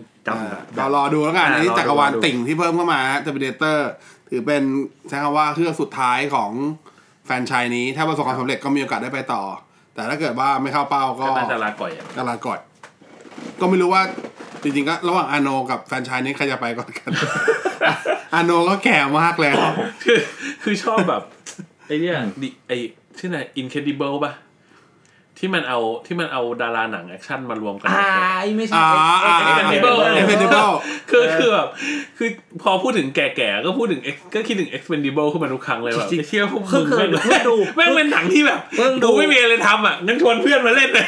เรารอดูแล้วกันอันนี้จักรวาลติ่งที่เพิ่มเข้ามาฮะ Terminator ถือเป็นใช้คำว่าเครื่องสุดท้ายของแฟรนไชส์นี้ถ้าประสบความสำเร็จก็มีโอกาสได้ไปต่อแต่ถ้าเกิดว่าไม่เข้าเป้าก็น่าจะลาก่อยก็ลาก่อยก็ไม่รู้ว่าจริงๆก็ระหว่างอาโนกับแฟรนไชส์นี้ใครจะไปก่อนกันอาโนก็แก่มากแล้วคือคือชอบแบบไอ้เนี่ยไอ้ชื่อไหน Incredible ป่ะที่มันเอาที่มันเอาดาราหนังแอคชั่นมารวมกันอ่าไม่ใช่ไอ้ Expendable Expendable คือคือแบบคือพอพูดถึงแก่ๆก็พูดถึงก็คิดถึง Expendable ขึ้นมาทุกครั้งเลยแบบเชื่อพวกมึงแม่งไม่ดูแม่งเป็นหนังที่แบบดูไม่มีอะไรทำอ่ะงั้นชวนเพื่อนมาเล่นเลย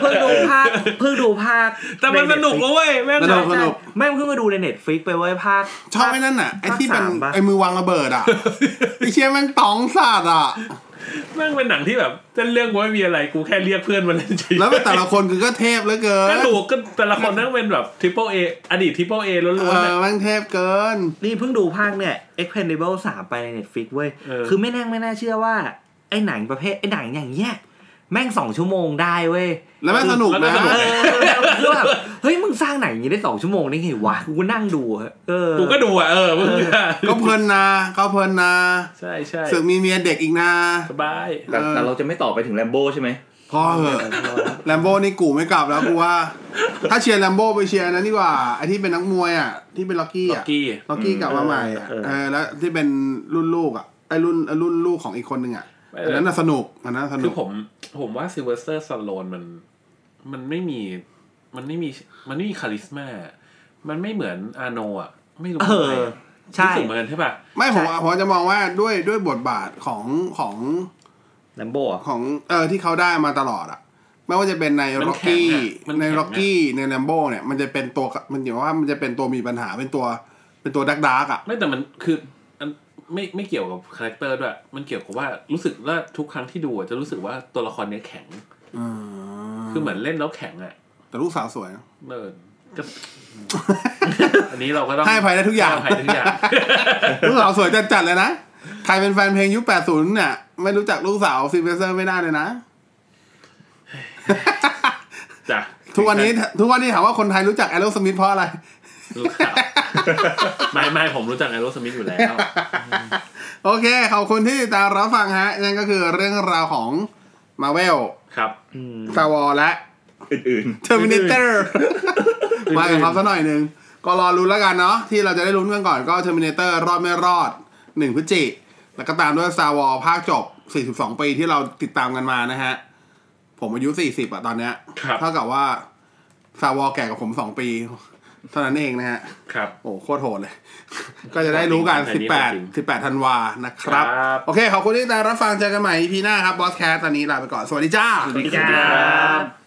เพิ่งดูภาคเพิ่งดูภาคแต่มันสนุกเว้ยแม่งสนุกแม่งเพิ่งมาดูใน Netflix ไปเว้ยภาคชอบไอ้นั่นน่ะไอ้ที่มันไอ้มือวางระเบิดอ่ะไอ้เชี่ยแม่งตองซาดอ่ะแม่งเป็นหนังที่แบบเส้นเรื่องว่ามีอะไรกูแค่เรียกเพื่อนมาเล่นจริงแล้วแต่ละคนคือก็เทพเหลือเกินก็ถูกก็แต่ละคนนั่งเป็นแบบ Triple A อดีต Triple A ล้วนๆอ่ะแม่งเทพเกินนี่เพิ่งดูภาคเนี่ย Expendable สามไปใน Netflix เว้ยคือไม่แน่ไม่น่าเชื่อว่าไอ้หนังประเภทไอ้หนังอย่างเงี้ย แม่งสองชั่วโมงได้เว้ยแล้วแม่งสนุกนะคือแบบเฮ้ยมึงสร้างหนังอย่างนี้ได้สองชั่วโมงได้ไงวะกูนั่งดูเออกูก็ดูอ่ะเออมึงก็เพลินนะก็เพลินนะใช่ๆสึกมีเมียเด็กอีกนะสบายแต่เราจะไม่ต่อไปถึงแลมโบ้ใช่มั้ยพอเหอะแลมโบ้นี่กูไม่กลับแล้วกูว่าถ้าเชียร์แลมโบ้ไปเชียร์นั้นดีกว่าไอ้ที่เป็นนักมวยอ่ะที่เป็นล็อกกี้อ่ะล็อกกี้กลับมาใหม่อ่ะเออแล้วที่เป็นรุ่นลูกอ่ะไอ้รุ่นรุ่นลูกของอีกคนนึงอ่ะอันนั้นน่ะสนุกอันนั้นสนุกคือผมผมว่าซิลเวสเตอร์สโลนมันมันไม่มีมันไม่มีมันไม่มีคาลิสม่ามันไม่เหมือนอาโนอ่ะไม่รู้อะไรใช่เหมือนใช่ป่ะไม่ผมผมจะมองว่าด้วยด้วยบทบาทของของแลมโบ้ของเออที่เขาได้มาตลอดอ่ะไม่ว่าจะเป็นในล็อกกี้ในล็อกกี้ในแลมโบ้เนี่ยมันจะเป็นตัวมันเดี๋ยวว่ามันจะเป็นตัวมีปัญหาเป็นตัวเป็นตัวดักดาร์กอ่ะไม่แต่มันคือไม่ไม่เกี่ยวกับคาแรคเตอร์ด้วยมันเกี่ยวกับว่ารู้สึกว่าทุกครั้งที่ดูจะรู้สึกว่าตัวละครเนี้ยแข็งคือเหมือนเล่นแล้วแข็งอ่ะแต่ลูกสาวสวยเออก็อันนี้เราก็ต้องให้อภัยได้ทุกอย่างให้อภัยทุกอย่างลูกสาวสวยจัดๆเลยนะใครเป็นแฟนเพลงยุคแปดสิบเนี่ยไม่รู้จักลูกสาวซิลเวสเตอร์ไม่ได้เลยนะจ้ะทุกวันนี้ทุกวันนี้ถามว่าคนไทยรู้จักแอโรสมิธเพราะอะไรรู้จักไม่ไม่ผมรู้จักไอโรสมิธอยู่แล้วโอเคขอบคุณที่ตามรับฟังฮะนั่นก็คือเรื่องราวของ Marvel ครับ Star Wars และอื่นๆ Terminator มากันครับสักหน่อยนึงก็รอลุ้นแล้วกันเนาะที่เราจะได้ลุ้นกันก่อนก็ Terminator รอดไม่รอดหนึ่งพฤศจิกายนแล้วก็ตามด้วย Star Wars ภาคจบสี่สิบสองปีที่เราติดตามกันมานะฮะผมอายุสี่สิบอ่ะตอนเนี้ยเท่ากับว่า Star Wars แก่กว่าผมสองปีเท่านั้นเองนะฮะครับโอ้โคตรโหดเลย ก็จะได้รู้กันสิบแปด สิบแปดธันวานะครับโอเคขอบคุณที่ได้รับฟังเจอกันใหม่ อี พี หน้าครับบอสแคสตอนนี้ลาไปก่อนสวัสดีจ้าสวัสดีครับ